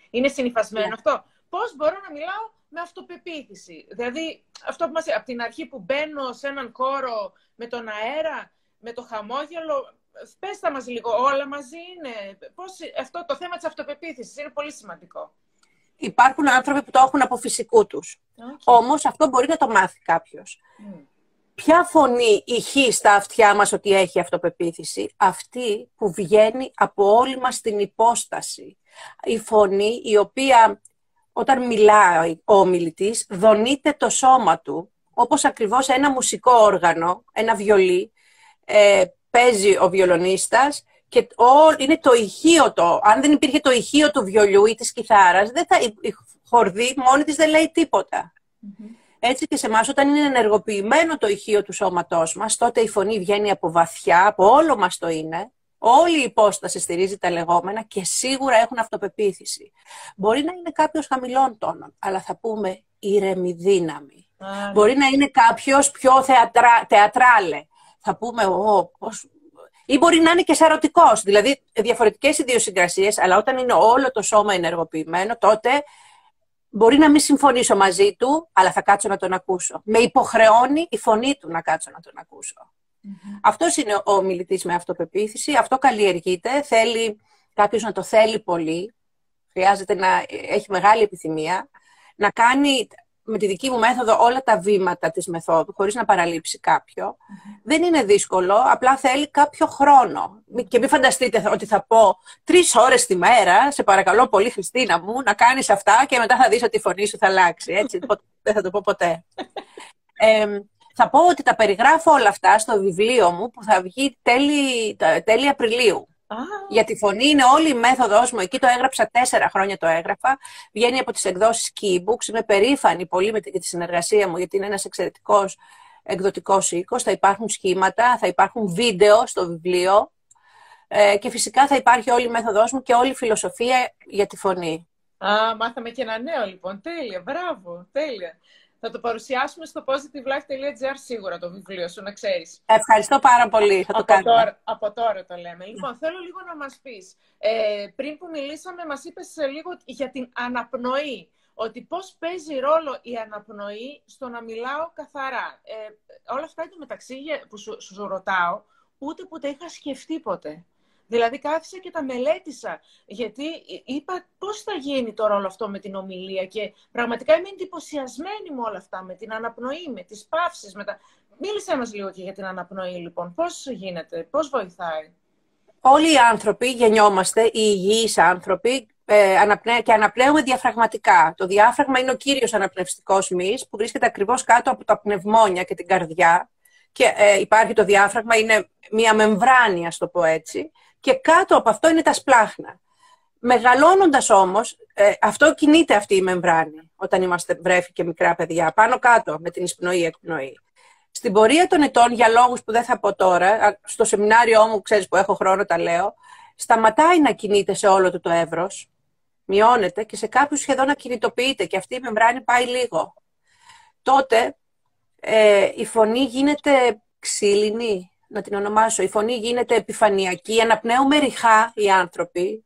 είναι συνυφασμένο αυτό. Πώς μπορώ να μιλάω με αυτοπεποίθηση. Δηλαδή, αυτό που μας από την αρχή που μπαίνω σε έναν χώρο με τον αέρα, με το χαμόγελο, πες τα μας λίγο, όλα μαζί είναι. Αυτό το θέμα της αυτοπεποίθησης είναι πολύ σημαντικό. Υπάρχουν άνθρωποι που το έχουν από φυσικού τους. Όμως αυτό μπορεί να το μάθει κάποιος. Ποια φωνή ηχεί στα αυτιά μας ότι έχει αυτοπεποίθηση? Αυτή που βγαίνει από όλη μας την υπόσταση. Η φωνή η οποία όταν μιλάει ο ομιλητής δονείται το σώμα του. Όπως ακριβώς ένα μουσικό όργανο, ένα βιολί, παίζει ο βιολονίστας και είναι το ηχείο το. Αν δεν υπήρχε το ηχείο του βιολιού ή της κιθάρας, η χορδή μόνη της δεν λέει τίποτα. Έτσι και σε εμάς, όταν είναι ενεργοποιημένο το ηχείο του σώματός μας, τότε η φωνή βγαίνει από βαθιά, από όλο μας το είναι. Όλη η υπόσταση στηρίζει τα λεγόμενα και σίγουρα έχουν αυτοπεποίθηση. Μπορεί να είναι κάποιος χαμηλών τόνων, αλλά θα πούμε ηρεμή δύναμη. Μπορεί να είναι κάποιος πιο θεατράλε. Θα πούμε, ή μπορεί να είναι και σαρωτικός. Δηλαδή, διαφορετικές ιδιοσυγκρασίες, αλλά όταν είναι όλο το σώμα ενεργοποιημένο, τότε μπορεί να μην συμφωνήσω μαζί του, αλλά θα κάτσω να τον ακούσω. Με υποχρεώνει η φωνή του να κάτσω να τον ακούσω. Αυτός είναι ο ομιλητής με αυτοπεποίθηση. Αυτό καλλιεργείται. Θέλει κάποιος να το θέλει πολύ. Χρειάζεται να έχει μεγάλη επιθυμία. Να κάνει με τη δική μου μέθοδο όλα τα βήματα της μεθόδου, χωρίς να παραλείψει κάποιο. Δεν είναι δύσκολο, απλά θέλει κάποιο χρόνο. Και μην φανταστείτε ότι θα πω 3 ώρες τη μέρα, σε παρακαλώ πολύ Χριστίνα μου, να κάνεις αυτά και μετά θα δεις ότι η φωνή σου θα αλλάξει. Έτσι, δεν θα το πω ποτέ. Θα πω ότι τα περιγράφω όλα αυτά στο βιβλίο μου που θα βγει τέλη Απριλίου. Για τη φωνή είναι όλη η μέθοδος μου. Εκεί το έγραψα 4 χρόνια το έγραφα. Βγαίνει από τις εκδόσεις key Books. Είμαι περήφανη πολύ με τη συνεργασία μου, γιατί είναι ένας εξαιρετικός εκδοτικός οίκος. Θα υπάρχουν σχήματα, θα υπάρχουν βίντεο στο βιβλίο και φυσικά θα υπάρχει όλη η μέθοδος μου και όλη η φιλοσοφία για τη φωνή. Μάθαμε και ένα νέο λοιπόν, τέλεια, μπράβο, τέλεια. Θα το παρουσιάσουμε στο positivelife.gr σίγουρα το βιβλίο σου, να ξέρεις. Ευχαριστώ πάρα πολύ. Θα το κάνουμε. Από τώρα το λέμε. Λοιπόν, θέλω λίγο να μας πεις. Πριν που μιλήσαμε, μας είπες λίγο για την αναπνοή. Ότι πώς παίζει ρόλο η αναπνοή στο να μιλάω καθαρά. Όλα αυτά είναι μεταξύ που σου ρωτάω, ούτε είχα σκεφτεί ποτέ. Δηλαδή κάθισα και τα μελέτησα, γιατί είπα πώς θα γίνει το ρόλο αυτό με την ομιλία και πραγματικά είμαι εντυπωσιασμένη με όλα αυτά, με την αναπνοή, με τις παύσεις. Μίλησέ μας λίγο και για την αναπνοή λοιπόν, πώς γίνεται, πώς βοηθάει. Όλοι οι άνθρωποι γεννιόμαστε, οι υγιείς άνθρωποι, και αναπνέουμε διαφραγματικά. Το διάφραγμα είναι ο κύριος αναπνευστικός μυς που βρίσκεται ακριβώς κάτω από τα πνευμόνια και την καρδιά. Και υπάρχει το διάφραγμα, είναι μια μεμβράνη, ας το πω έτσι, και κάτω από αυτό είναι τα σπλάχνα. Μεγαλώνοντας όμως, αυτό κινείται αυτή η μεμβράνη όταν είμαστε βρέφοι και μικρά παιδιά, πάνω κάτω με την εισπνοή-εκπνοή. Στην πορεία των ετών, για λόγους που δεν θα πω τώρα, στο σεμινάριό μου, ξέρεις που έχω χρόνο τα λέω, σταματάει να κινείται σε όλο του το εύρος, μειώνεται και σε κάποιους σχεδόν ακινητοποιείται και αυτή η μεμβράνη πάει λίγο. Τότε η φωνή γίνεται ξύλινη, να την ονομάσω. Η φωνή γίνεται επιφανειακή, αναπνέουμε ριχά οι άνθρωποι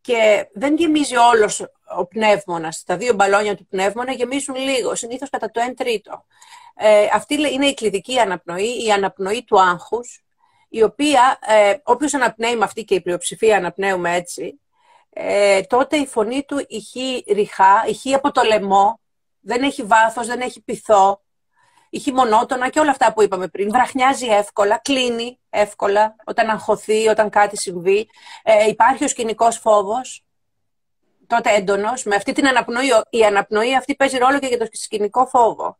και δεν γεμίζει όλος ο πνεύμονας. Τα δύο μπαλόνια του πνεύμονα γεμίζουν λίγο, συνήθως κατά το 1/3. Αυτή είναι η κλειδική αναπνοή, η αναπνοή του άγχους, η οποία, όποιος αναπνέει με αυτή και η πλειοψηφία αναπνέουμε έτσι, τότε η φωνή του ηχεί ριχά, ηχεί από το λαιμό, δεν έχει βάθος, δεν έχει πυθό, ηχεί μονότονα και όλα αυτά που είπαμε πριν. Βραχνιάζει εύκολα, κλείνει εύκολα όταν αγχωθεί, όταν κάτι συμβεί. Υπάρχει ο σκηνικός φόβος, τότε έντονος, με αυτή την αναπνοή. Η αναπνοή αυτή παίζει ρόλο και για το σκηνικό φόβο.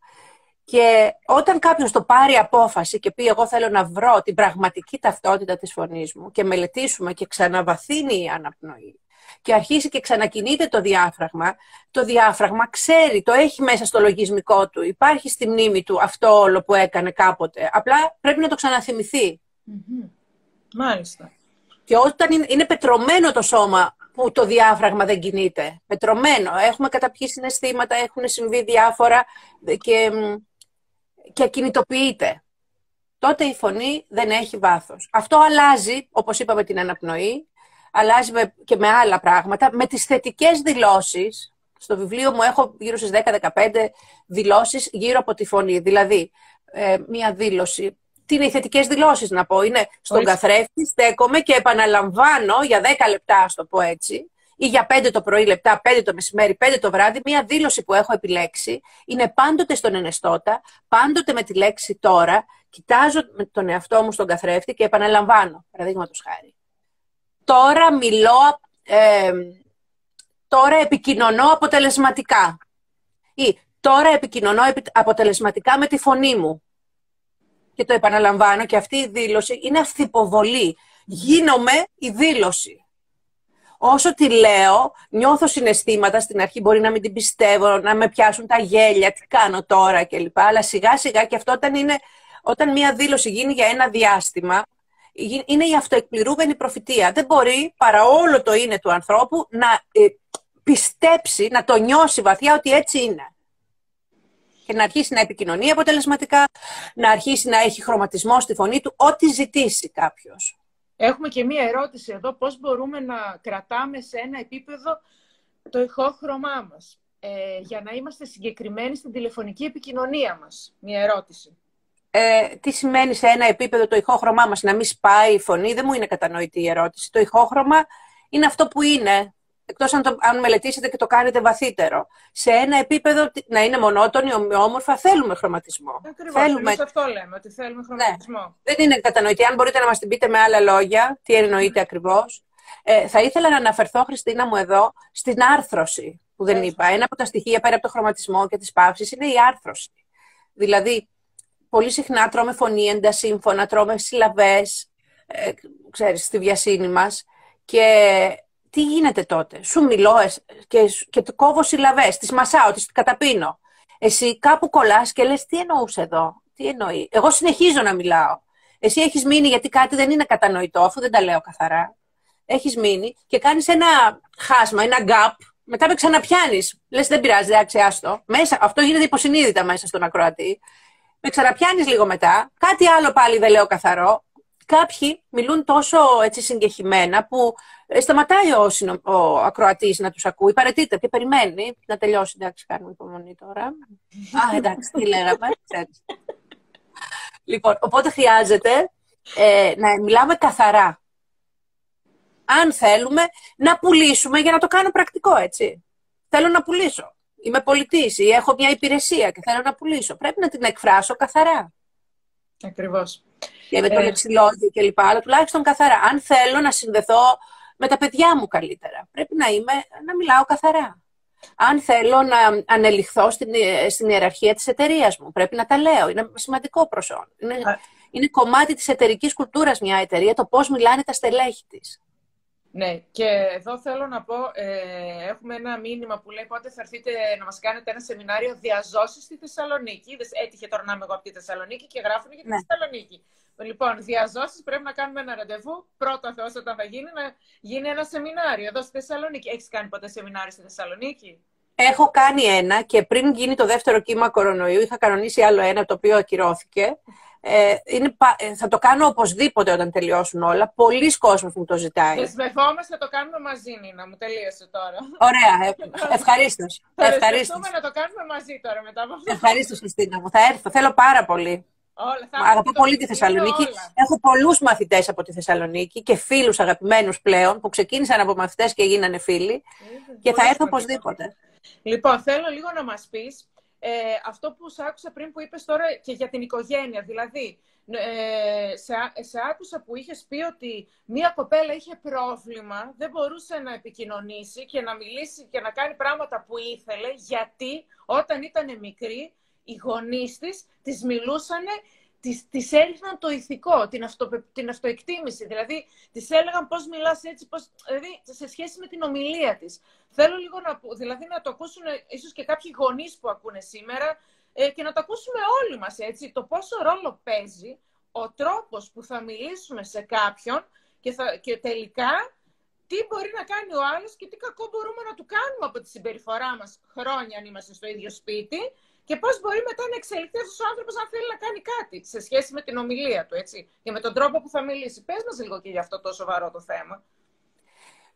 Και όταν κάποιος το πάρει απόφαση και πει εγώ θέλω να βρω την πραγματική ταυτότητα της φωνής μου και μελετήσουμε και ξαναβαθύνει η αναπνοή και αρχίσει και ξανακινείται το διάφραγμα, το διάφραγμα ξέρει, το έχει μέσα στο λογισμικό του, υπάρχει στη μνήμη του αυτό όλο που έκανε κάποτε, απλά πρέπει να το ξαναθυμηθεί. Mm-hmm. Μάλιστα. Και όταν είναι πετρωμένο το σώμα που το διάφραγμα δεν κινείται, πετρωμένο, έχουμε καταπιεί συναισθήματα, έχουν συμβεί διάφορα και ακινητοποιείται. Τότε η φωνή δεν έχει βάθος. Αυτό αλλάζει, όπως είπαμε, την αναπνοή, αλλάζει και με άλλα πράγματα, με τις θετικές δηλώσεις. Στο βιβλίο μου έχω γύρω στις 10-15 δηλώσεις γύρω από τη φωνή. Δηλαδή, μία δήλωση. Τι είναι οι θετικές δηλώσεις να πω? Είναι στον καθρέφτη, στέκομαι και επαναλαμβάνω για 10 λεπτά, ας το πω έτσι, ή για 5 το πρωί λεπτά, 5 το μεσημέρι, 5 το βράδυ, μία δήλωση που έχω επιλέξει. Είναι πάντοτε στον ενεστώτα, πάντοτε με τη λέξη τώρα, κοιτάζω τον εαυτό μου στον καθρέφτη και επαναλαμβάνω, παραδείγματος χάρη. Τώρα μιλώ, τώρα επικοινωνώ αποτελεσματικά ή τώρα επικοινωνώ αποτελεσματικά με τη φωνή μου. Και το επαναλαμβάνω και αυτή η δήλωση είναι αυθυποβολή. Γίνομαι η δήλωση. Όσο τη λέω, νιώθω συναισθήματα, στην αρχή μπορεί να μην την πιστεύω, να με πιάσουν τα γέλια, τι κάνω τώρα κλπ. Αλλά σιγά σιγά και αυτό όταν μία δήλωση γίνει για ένα διάστημα, είναι η αυτοεκπληρούμενη προφητεία. Δεν μπορεί παρά όλο το είναι του ανθρώπου να πιστέψει, να το νιώσει βαθιά ότι έτσι είναι. Και να αρχίσει να επικοινωνεί αποτελεσματικά, να αρχίσει να έχει χρωματισμό στη φωνή του, ό,τι ζητήσει κάποιος. Έχουμε και μία ερώτηση εδώ, πώς μπορούμε να κρατάμε σε ένα επίπεδο το ηχόχρωμά μας, για να είμαστε συγκεκριμένοι στην τηλεφωνική επικοινωνία μας. Μία ερώτηση. Τι σημαίνει σε ένα επίπεδο το ηχόχρωμά μας, να μην σπάει η φωνή? Δεν μου είναι κατανοητή η ερώτηση. Το ηχόχρωμα είναι αυτό που είναι, εκτός αν μελετήσετε και το κάνετε βαθύτερο. Σε ένα επίπεδο να είναι μονότονη, ομοιόμορφα, θέλουμε χρωματισμό. Ακριβώς, εμείς αυτό λέμε, ότι θέλουμε χρωματισμό. Ναι. Δεν είναι κατανοητή. Αν μπορείτε να μας την πείτε με άλλα λόγια, τι εννοείτε ακριβώς. Θα ήθελα να αναφερθώ, Χριστίνα μου, εδώ στην άρθρωση που δεν είπα. Ένα από τα στοιχεία πέρα από το χρωματισμό και τις παύσεις είναι η άρθρωση. Δηλαδή, πολύ συχνά τρώμε φωνή εντασύμφωνα, τρώμε συλλαβές, ξέρεις, στη βιασύνη μας. Και τι γίνεται τότε? Σου μιλώ και κόβω συλλαβές, τις μασάω, τις καταπίνω. Εσύ κάπου κολλάς και λες τι εννοούσε εδώ, τι εννοεί. Εγώ συνεχίζω να μιλάω. Εσύ έχεις μείνει γιατί κάτι δεν είναι κατανοητό, αφού δεν τα λέω καθαρά. Έχεις μείνει και κάνεις ένα χάσμα, ένα gap. Μετά με ξαναπιάνεις. Λες δεν πειράζει, άξιάστο. Αυτό γίνεται υποσυνείδητα μέσα στον ακροατή. Με ξαναπιάνεις λίγο μετά, κάτι άλλο πάλι δεν λέω καθαρό. Κάποιοι μιλούν τόσο έτσι συγκεχημένα που σταματάει ο ακροατής να τους ακούει. Παρετείται και περιμένει να τελειώσει. Εντάξει, κάνουμε υπομονή τώρα. Α, εντάξει, τι λέγαμε. Λοιπόν, οπότε χρειάζεται να μιλάμε καθαρά. Αν θέλουμε να πουλήσουμε, για να το κάνω πρακτικό, έτσι. Θέλω να πουλήσω. Είμαι πολιτής ή έχω μια υπηρεσία και θέλω να πουλήσω. Πρέπει να την εκφράσω καθαρά. Ακριβώς. Και με το λεξιλόγιο κλπ. Αλλά τουλάχιστον καθαρά. Αν θέλω να συνδεθώ με τα παιδιά μου καλύτερα, πρέπει να μιλάω καθαρά. Αν θέλω να ανελιχθώ στην ιεραρχία της εταιρείας μου, πρέπει να τα λέω. Είναι σημαντικό προσόν. Είναι κομμάτι της εταιρικής κουλτούρας μια εταιρεία, το πώς μιλάνε τα στελέχη της. Ναι, και εδώ θέλω να πω, έχουμε ένα μήνυμα που λέει πότε θα έρθετε να μας κάνετε ένα σεμινάριο διαζώσης στη Θεσσαλονίκη. Είδες, έτυχε τώρα να είμαι εγώ από τη Θεσσαλονίκη και γράφουν για τη Θεσσαλονίκη. Λοιπόν, διαζώσεις, πρέπει να κάνουμε ένα ραντεβού. Πρώτα Θεός, όταν θα γίνει, να γίνει ένα σεμινάριο εδώ στη Θεσσαλονίκη. Έχεις κάνει ποτέ σεμινάριο στη Θεσσαλονίκη? Έχω κάνει ένα και πριν γίνει το δεύτερο κύμα κορονοϊού είχα κανονίσει άλλο ένα, το οποίο ακυρώθηκε. Θα το κάνω οπωσδήποτε όταν τελειώσουν όλα. Πολλοί κόσμοι μου το ζητάει. Δεσμευόμαστε να το κάνουμε μαζί, Νίνα. Μου τελείωσε τώρα. Ωραία. Ευχαρίστως. Θα ευχαριστούμε να το κάνουμε μαζί τώρα μετά από αυτό. Ευχαρίστως, Χριστίνα μου. Θα έρθω. Θέλω πάρα πολύ. Αγαπώ πολύ τη Θεσσαλονίκη. Έχω πολλούς μαθητές από τη Θεσσαλονίκη και φίλους αγαπημένους πλέον που ξεκίνησαν από μαθητές και γίνανε φίλοι. Και θα έρθω οπωσδήποτε. Λοιπόν, θέλω λίγο να μας πεις. Αυτό που σ' άκουσα πριν που είπες τώρα και για την οικογένεια, δηλαδή σε άκουσα που είχες πει ότι μία κοπέλα είχε πρόβλημα, δεν μπορούσε να επικοινωνήσει και να μιλήσει και να κάνει πράγματα που ήθελε, γιατί όταν ήταν μικρή οι γονείς της τις μιλούσανε, της έριχναν το ηθικό, την αυτοεκτίμηση, δηλαδή της έλεγαν πώς μιλάς έτσι, δηλαδή σε σχέση με την ομιλία της. Θέλω λίγο να το ακούσουν ίσως και κάποιοι γονείς που ακούνε σήμερα και να το ακούσουμε όλοι μας, έτσι, το πόσο ρόλο παίζει ο τρόπος που θα μιλήσουμε σε κάποιον και τελικά τι μπορεί να κάνει ο άλλος και τι κακό μπορούμε να του κάνουμε από τη συμπεριφορά μας χρόνια αν είμαστε στο ίδιο σπίτι. Και πώς μπορεί μετά να εξελιχθεί αυτός ο άνθρωπος αν θέλει να κάνει κάτι σε σχέση με την ομιλία του, έτσι, και με τον τρόπο που θα μιλήσει. Πες μας λίγο και για αυτό το σοβαρό το θέμα.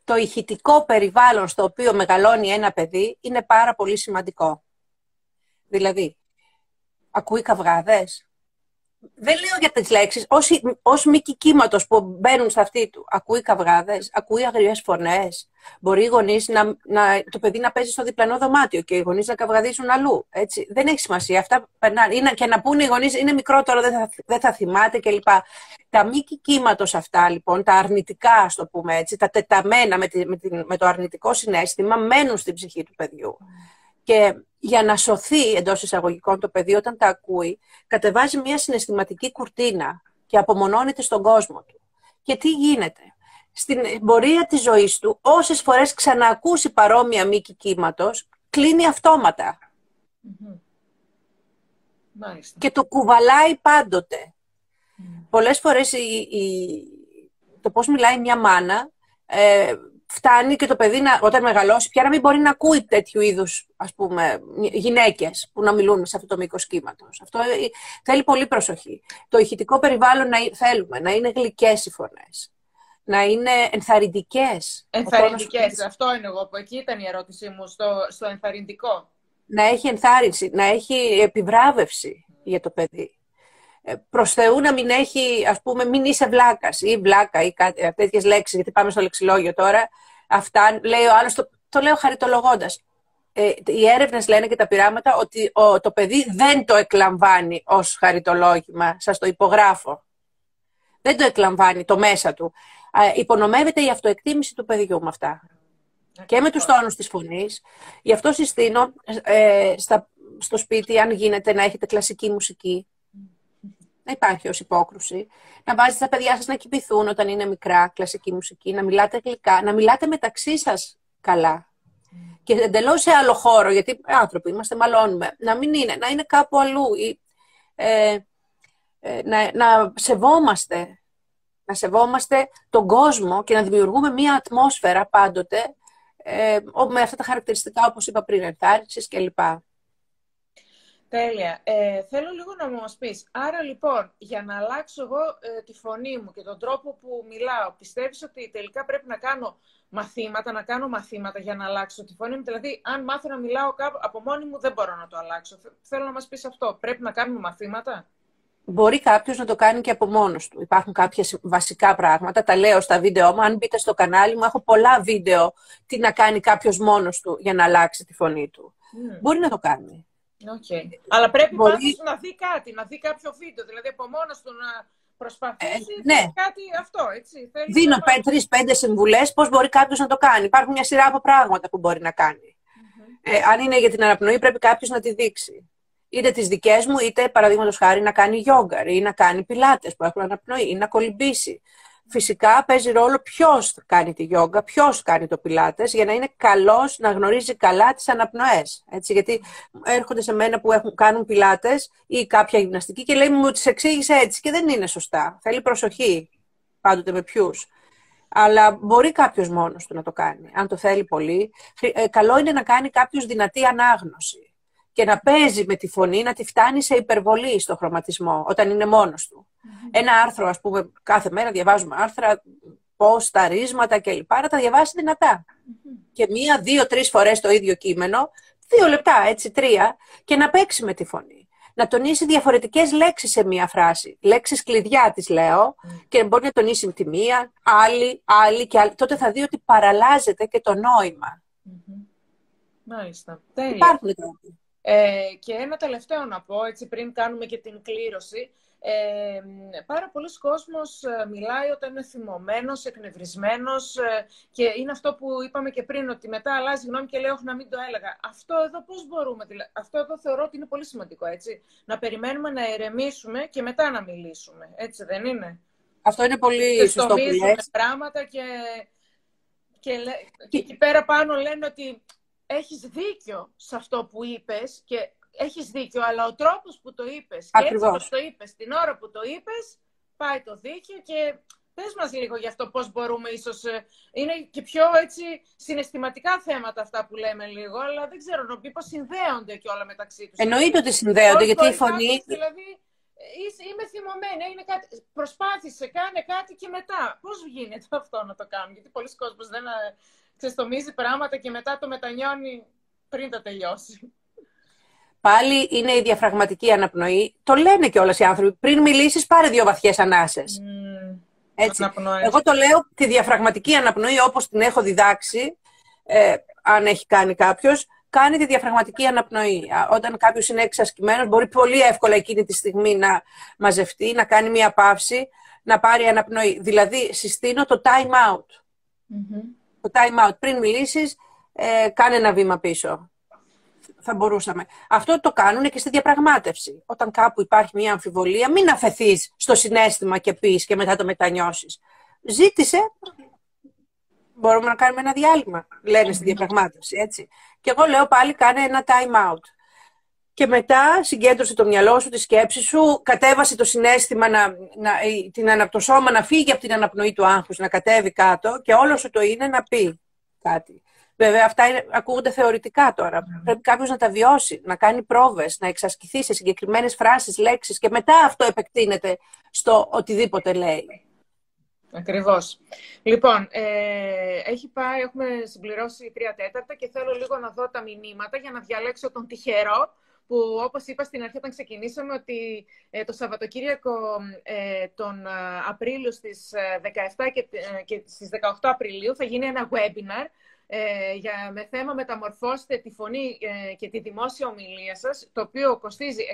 Το ηχητικό περιβάλλον στο οποίο μεγαλώνει ένα παιδί είναι πάρα πολύ σημαντικό. Δηλαδή, ακούει καυγάδες. Δεν λέω για τις λέξεις. Ως μήκη κύματος που μπαίνουν σε αυτή του. Ακούει καυγάδες, ακούει αγριές φωνές. Μπορεί οι γονείς το παιδί να παίζει στο διπλανό δωμάτιο και οι γονείς να καυγαδίζουν αλλού. Έτσι. Δεν έχει σημασία. Αυτά περνάνε. Και να πούνε οι γονείς είναι μικρότερο, δεν θα θυμάται κλπ. Τα μήκη κύματος αυτά λοιπόν, τα αρνητικά, ας το πούμε έτσι, τα τεταμένα με το αρνητικό συναίσθημα, μένουν στην ψυχή του παιδιού. Και για να σωθεί εντός εισαγωγικών το παιδί όταν τα ακούει, κατεβάζει μια συναισθηματική κουρτίνα και απομονώνεται στον κόσμο του. Και τι γίνεται? Στην πορεία της ζωής του, όσες φορές ξαναακούσει παρόμοια μήκη κύματος, κλείνει αυτόματα. Mm-hmm. Και το κουβαλάει πάντοτε. Mm-hmm. Πολλές φορές το πώς μιλάει μια μάνα, φτάνει και το παιδί όταν μεγαλώσει πια να μην μπορεί να ακούει τέτοιου είδους, ας πούμε, γυναίκες που να μιλούν σε αυτό το μήκος κύματος. Αυτό θέλει πολύ προσοχή. Το ηχητικό περιβάλλον θέλουμε να είναι γλυκές οι φωνές, να είναι ενθαρρυντικές. Ενθαρρυντικές, αυτό είναι εγώ που εκεί ήταν η ερώτησή μου, στο ενθαρρυντικό. Να έχει ενθάρρυνση, να έχει επιβράβευση για το παιδί. Προς Θεού να μην έχει, ας πούμε, μην είσαι βλάκας ή βλάκα ή τέτοιες λέξεις, γιατί πάμε στο λεξιλόγιο τώρα. Αυτά λέει ο άλλος, το λέω χαριτολογώντας. Οι έρευνες λένε και τα πειράματα ότι το παιδί δεν το εκλαμβάνει ως χαριτολόγημα, σας το υπογράφω. Δεν το εκλαμβάνει το μέσα του. Υπονομεύεται η αυτοεκτίμηση του παιδιού με αυτά. Και με τους τόνους της φωνής. Γι' αυτό συστήνω στο σπίτι, αν γίνεται, να έχετε κλασική μουσική. Να υπάρχει ως υπόκρουση. Να βάζετε τα παιδιά σας να κοιμηθούν όταν είναι μικρά, κλασική μουσική. Να μιλάτε γλυκά, να μιλάτε μεταξύ σας καλά. Και εντελώς σε άλλο χώρο, γιατί άνθρωποι είμαστε, μαλώνουμε. Να μην είναι, να είναι κάπου αλλού. Να σεβόμαστε. Να σεβόμαστε τον κόσμο και να δημιουργούμε μία ατμόσφαιρα πάντοτε με αυτά τα χαρακτηριστικά, όπως είπα πριν, ενθάρρυνσης κλπ. Τέλεια. Θέλω λίγο να μας πεις. Άρα λοιπόν, για να αλλάξω εγώ τη φωνή μου και τον τρόπο που μιλάω, πιστεύεις ότι τελικά πρέπει να κάνω μαθήματα, για να αλλάξω τη φωνή μου? Δηλαδή, αν μάθω να μιλάω κάπου, από μόνη μου δεν μπορώ να το αλλάξω. Θέλω να μας πεις αυτό. Πρέπει να κάνουμε μαθήματα? Μπορεί κάποιος να το κάνει και από μόνος του. Υπάρχουν κάποια βασικά πράγματα, τα λέω στα βίντεο μου. Αν μπείτε στο κανάλι μου, έχω πολλά βίντεο τι να κάνει κάποιος μόνος του για να αλλάξει τη φωνή του. Mm. Μπορεί να το κάνει. Okay. Αλλά πρέπει πάντως να δει κάτι, να δει κάποιο βίντεο, δηλαδή από μόνος του να προσπαθήσει κάτι αυτό, έτσι. Δίνω 3-5 συμβουλές πώς μπορεί κάποιος να το κάνει. Υπάρχουν μια σειρά από πράγματα που μπορεί να κάνει. Mm-hmm. Αν είναι για την αναπνοή πρέπει κάποιος να τη δείξει. Είτε τις δικές μου, είτε παραδείγματος χάρη να κάνει γιόγκα ή να κάνει πιλάτες που έχουν αναπνοή ή να κολυμπήσει. φυσικά παίζει ρόλο ποιος κάνει τη γιόγκα, ποιος κάνει το πιλάτες, για να είναι καλός, να γνωρίζει καλά τις αναπνοές. Έτσι, γιατί έρχονται σε μένα που κάνουν πιλάτες ή κάποια γυμναστική και λέει μου τις εξήγησε έτσι και δεν είναι σωστά. Θέλει προσοχή πάντοτε με ποιους. Αλλά μπορεί κάποιος μόνος του να το κάνει, αν το θέλει πολύ. Καλό είναι να κάνει κάποιος δυνατή ανάγνωση και να παίζει με τη φωνή, να τη φτάνει σε υπερβολή στο χρωματισμό, όταν είναι μόνος του. Mm-hmm. Ένα άρθρο, ας πούμε, κάθε μέρα διαβάζουμε άρθρα, τα ρίσματα κλπ. Να τα διαβάσει δυνατά. Mm-hmm. Και μία, δύο, τρεις φορές το ίδιο κείμενο, 2 λεπτά, έτσι, 3, και να παίξει με τη φωνή. Να τονίσει διαφορετικές λέξεις σε μία φράση. Λέξεις κλειδιά τις λέω, και μπορεί να τονίσει τη μία, άλλη και άλλη. Τότε θα δει ότι παραλλάζεται και το νόημα. Mm-hmm. Μάλιστα. Υπάρχουν τρόποι. Και ένα τελευταίο να πω, έτσι, πριν κάνουμε και την κλήρωση. Πάρα πολλοί κόσμος μιλάει όταν είναι θυμωμένος, εκνευρισμένος, και είναι αυτό που είπαμε και πριν, ότι μετά αλλάζει γνώμη και λέει όχι, να μην το έλεγα. Αυτό εδώ πώς μπορούμε, αυτό εδώ θεωρώ ότι είναι πολύ σημαντικό, έτσι. Να περιμένουμε να ηρεμήσουμε και μετά να μιλήσουμε, έτσι δεν είναι? Αυτό είναι πολύ σωστό που λες. Πράγματα και εκεί πέρα πάνω λένε ότι έχεις δίκιο σε αυτό που είπες και έχεις δίκιο, αλλά ο τρόπος που το είπες και έτσι όπως το είπες, την ώρα που το είπες, πάει το δίκιο. Και πες μας λίγο για αυτό, πώς μπορούμε, ίσως είναι και πιο έτσι συναισθηματικά θέματα αυτά που λέμε λίγο, αλλά δεν ξέρω να πει πώς συνδέονται και όλα μεταξύ τους. Εννοείται ότι συνδέονται, πώς, γιατί η φωνή... Κάπως, δηλαδή, είμαι θυμωμένη, έγινε κάτι, προσπάθησε, κάνε κάτι και μετά. Πώς γίνεται αυτό να το κάνουν, γιατί πολλοί κόσμος δεν ξεστομίζει πράγματα και μετά το μετανιώνει πριν τα τελειώσει. Πάλι είναι η διαφραγματική αναπνοή. Το λένε κιόλας οι άνθρωποι. Πριν μιλήσεις, πάρε 2 βαθιές ανάσες. Έτσι. Εγώ το λέω τη διαφραγματική αναπνοή όπως την έχω διδάξει. Αν έχει κάνει κάποιος, κάνει τη διαφραγματική αναπνοή. Όταν κάποιος είναι εξασκημένος, μπορεί πολύ εύκολα εκείνη τη στιγμή να μαζευτεί, να κάνει μία παύση, να πάρει αναπνοή. Δηλαδή, συστήνω το time out. Mm-hmm. Το time out. Πριν μιλήσεις, κάνε ένα βήμα πίσω. Θα μπορούσαμε. Αυτό το κάνουν και στη διαπραγμάτευση. Όταν κάπου υπάρχει μια αμφιβολία, μην αφεθείς στο συναίσθημα και πεις και μετά το μετανιώσεις. Ζήτησε, μπορούμε να κάνουμε ένα διάλειμμα, λένε στη διαπραγμάτευση, έτσι. Και εγώ λέω πάλι κάνε ένα time out. Και μετά συγκέντρωσε το μυαλό σου, τη σκέψη σου, κατέβασε το συναίσθημα, το σώμα να φύγει από την αναπνοή του άγχους, να κατέβει κάτω και όλο σου το είναι να πει κάτι. Βέβαια, αυτά ακούγονται θεωρητικά τώρα. Πρέπει κάποιος να τα βιώσει, να κάνει πρόβες, να εξασκηθεί σε συγκεκριμένες φράσεις, λέξεις και μετά αυτό επεκτείνεται στο οτιδήποτε λέει. Ακριβώς. Λοιπόν, έχουμε συμπληρώσει 3/4 και θέλω λίγο να δω τα μηνύματα για να διαλέξω τον τυχερό που, όπως είπα στην αρχή όταν ξεκινήσαμε, ότι το Σαββατοκύριακο τον Απρίλιο στις 17 και στις 18 Απριλίου θα γίνει ένα webinar με θέμα μεταμορφώστε τη φωνή και τη δημόσια ομιλία σας, το οποίο κοστίζει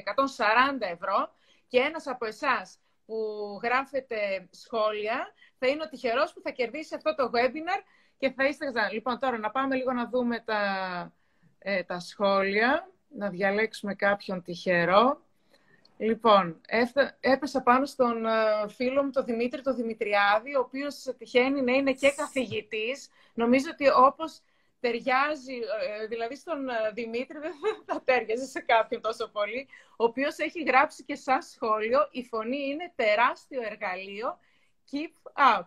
140 ευρώ, και ένας από εσάς που γράφετε σχόλια θα είναι ο τυχερός που θα κερδίσει αυτό το webinar και θα είστε... Λοιπόν, τώρα να πάμε λίγο να δούμε τα σχόλια, να διαλέξουμε κάποιον τυχερό. Λοιπόν, έπεσα πάνω στον φίλο μου, τον Δημήτρη, τον Δημητριάδη, ο οποίος τυχαίνει να είναι και καθηγητής. Νομίζω ότι όπως ταιριάζει, δηλαδή στον Δημήτρη δεν θα ταιριάζει σε κάποιον τόσο πολύ, ο οποίος έχει γράψει και σαν σχόλιο, η φωνή είναι τεράστιο εργαλείο, keep up.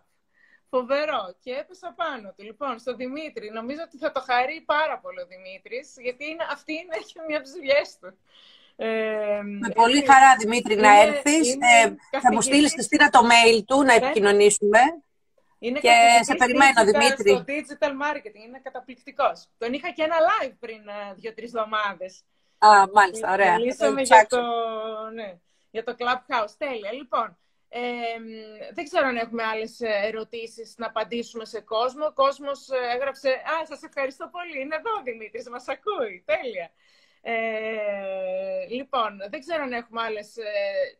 Φοβερό. Και έπεσα πάνω του. Λοιπόν, στον Δημήτρη, νομίζω ότι θα το χαρεί πάρα πολύ ο Δημήτρης, γιατί αυτή είναι και μια από τις δουλειές του. Με πολύ χαρά, Δημήτρη, να έρθεις. Θα μου στείλεις, Χριστίνα, το mail του, να επικοινωνήσουμε. Είναι και σε περιμένω, Δημήτρη. Το digital marketing είναι καταπληκτικός. Τον είχα και ένα live πριν 2-3 εβδομάδες. Α, μάλιστα, ωραία. Μιλήσαμε για το Clubhouse. Τέλεια. Λοιπόν, δεν ξέρω αν έχουμε άλλες ερωτήσεις να απαντήσουμε σε κόσμο. Ο κόσμος έγραψε, α, σας ευχαριστώ πολύ. Είναι εδώ ο Δημήτρης, μας ακούει. Τέλεια. Λοιπόν, δεν ξέρω αν έχουμε άλλες.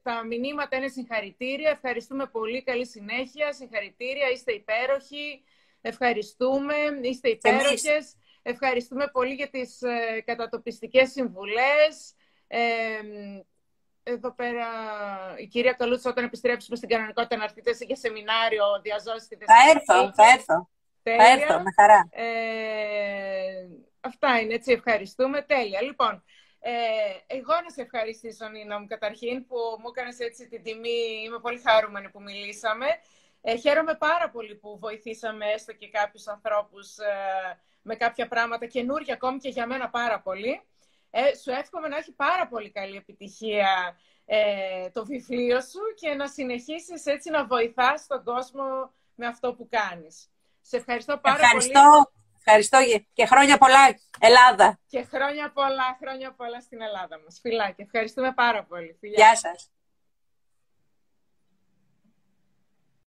Τα μηνύματα είναι συγχαρητήρια. Ευχαριστούμε πολύ, καλή συνέχεια. Συγχαρητήρια, είστε υπέροχοι. Ευχαριστούμε, είστε υπέροχες. Εμείς. Ευχαριστούμε πολύ για τις κατατοπιστικές συμβουλές. εδώ πέρα η κυρία Καλούτσα, όταν επιστρέψουμε στην κανονικότητα, να έρθετε για σεμινάριο διαζώσει τη Θεσσαλονίκη. Θα έρθω, με χαρά. Αυτά είναι, έτσι, ευχαριστούμε. Τέλεια. Λοιπόν, εγώ να σε ευχαριστήσω, Νίνα μου, καταρχήν, που μου έκανες έτσι την τιμή. Είμαι πολύ χαρούμενη που μιλήσαμε. Χαίρομαι πάρα πολύ που βοηθήσαμε έστω και κάποιους ανθρώπους με κάποια πράγματα καινούργια, ακόμη και για μένα πάρα πολύ. Σου εύχομαι να έχει πάρα πολύ καλή επιτυχία το βιβλίο σου και να συνεχίσεις έτσι να βοηθάς τον κόσμο με αυτό που κάνεις. Σε ευχαριστώ πάρα πολύ. Ευχαριστώ και χρόνια πολλά, Ελλάδα. Και χρόνια πολλά στην Ελλάδα μας. Φιλάκια. Ευχαριστούμε πάρα πολύ. Φιλιά. Γεια σας.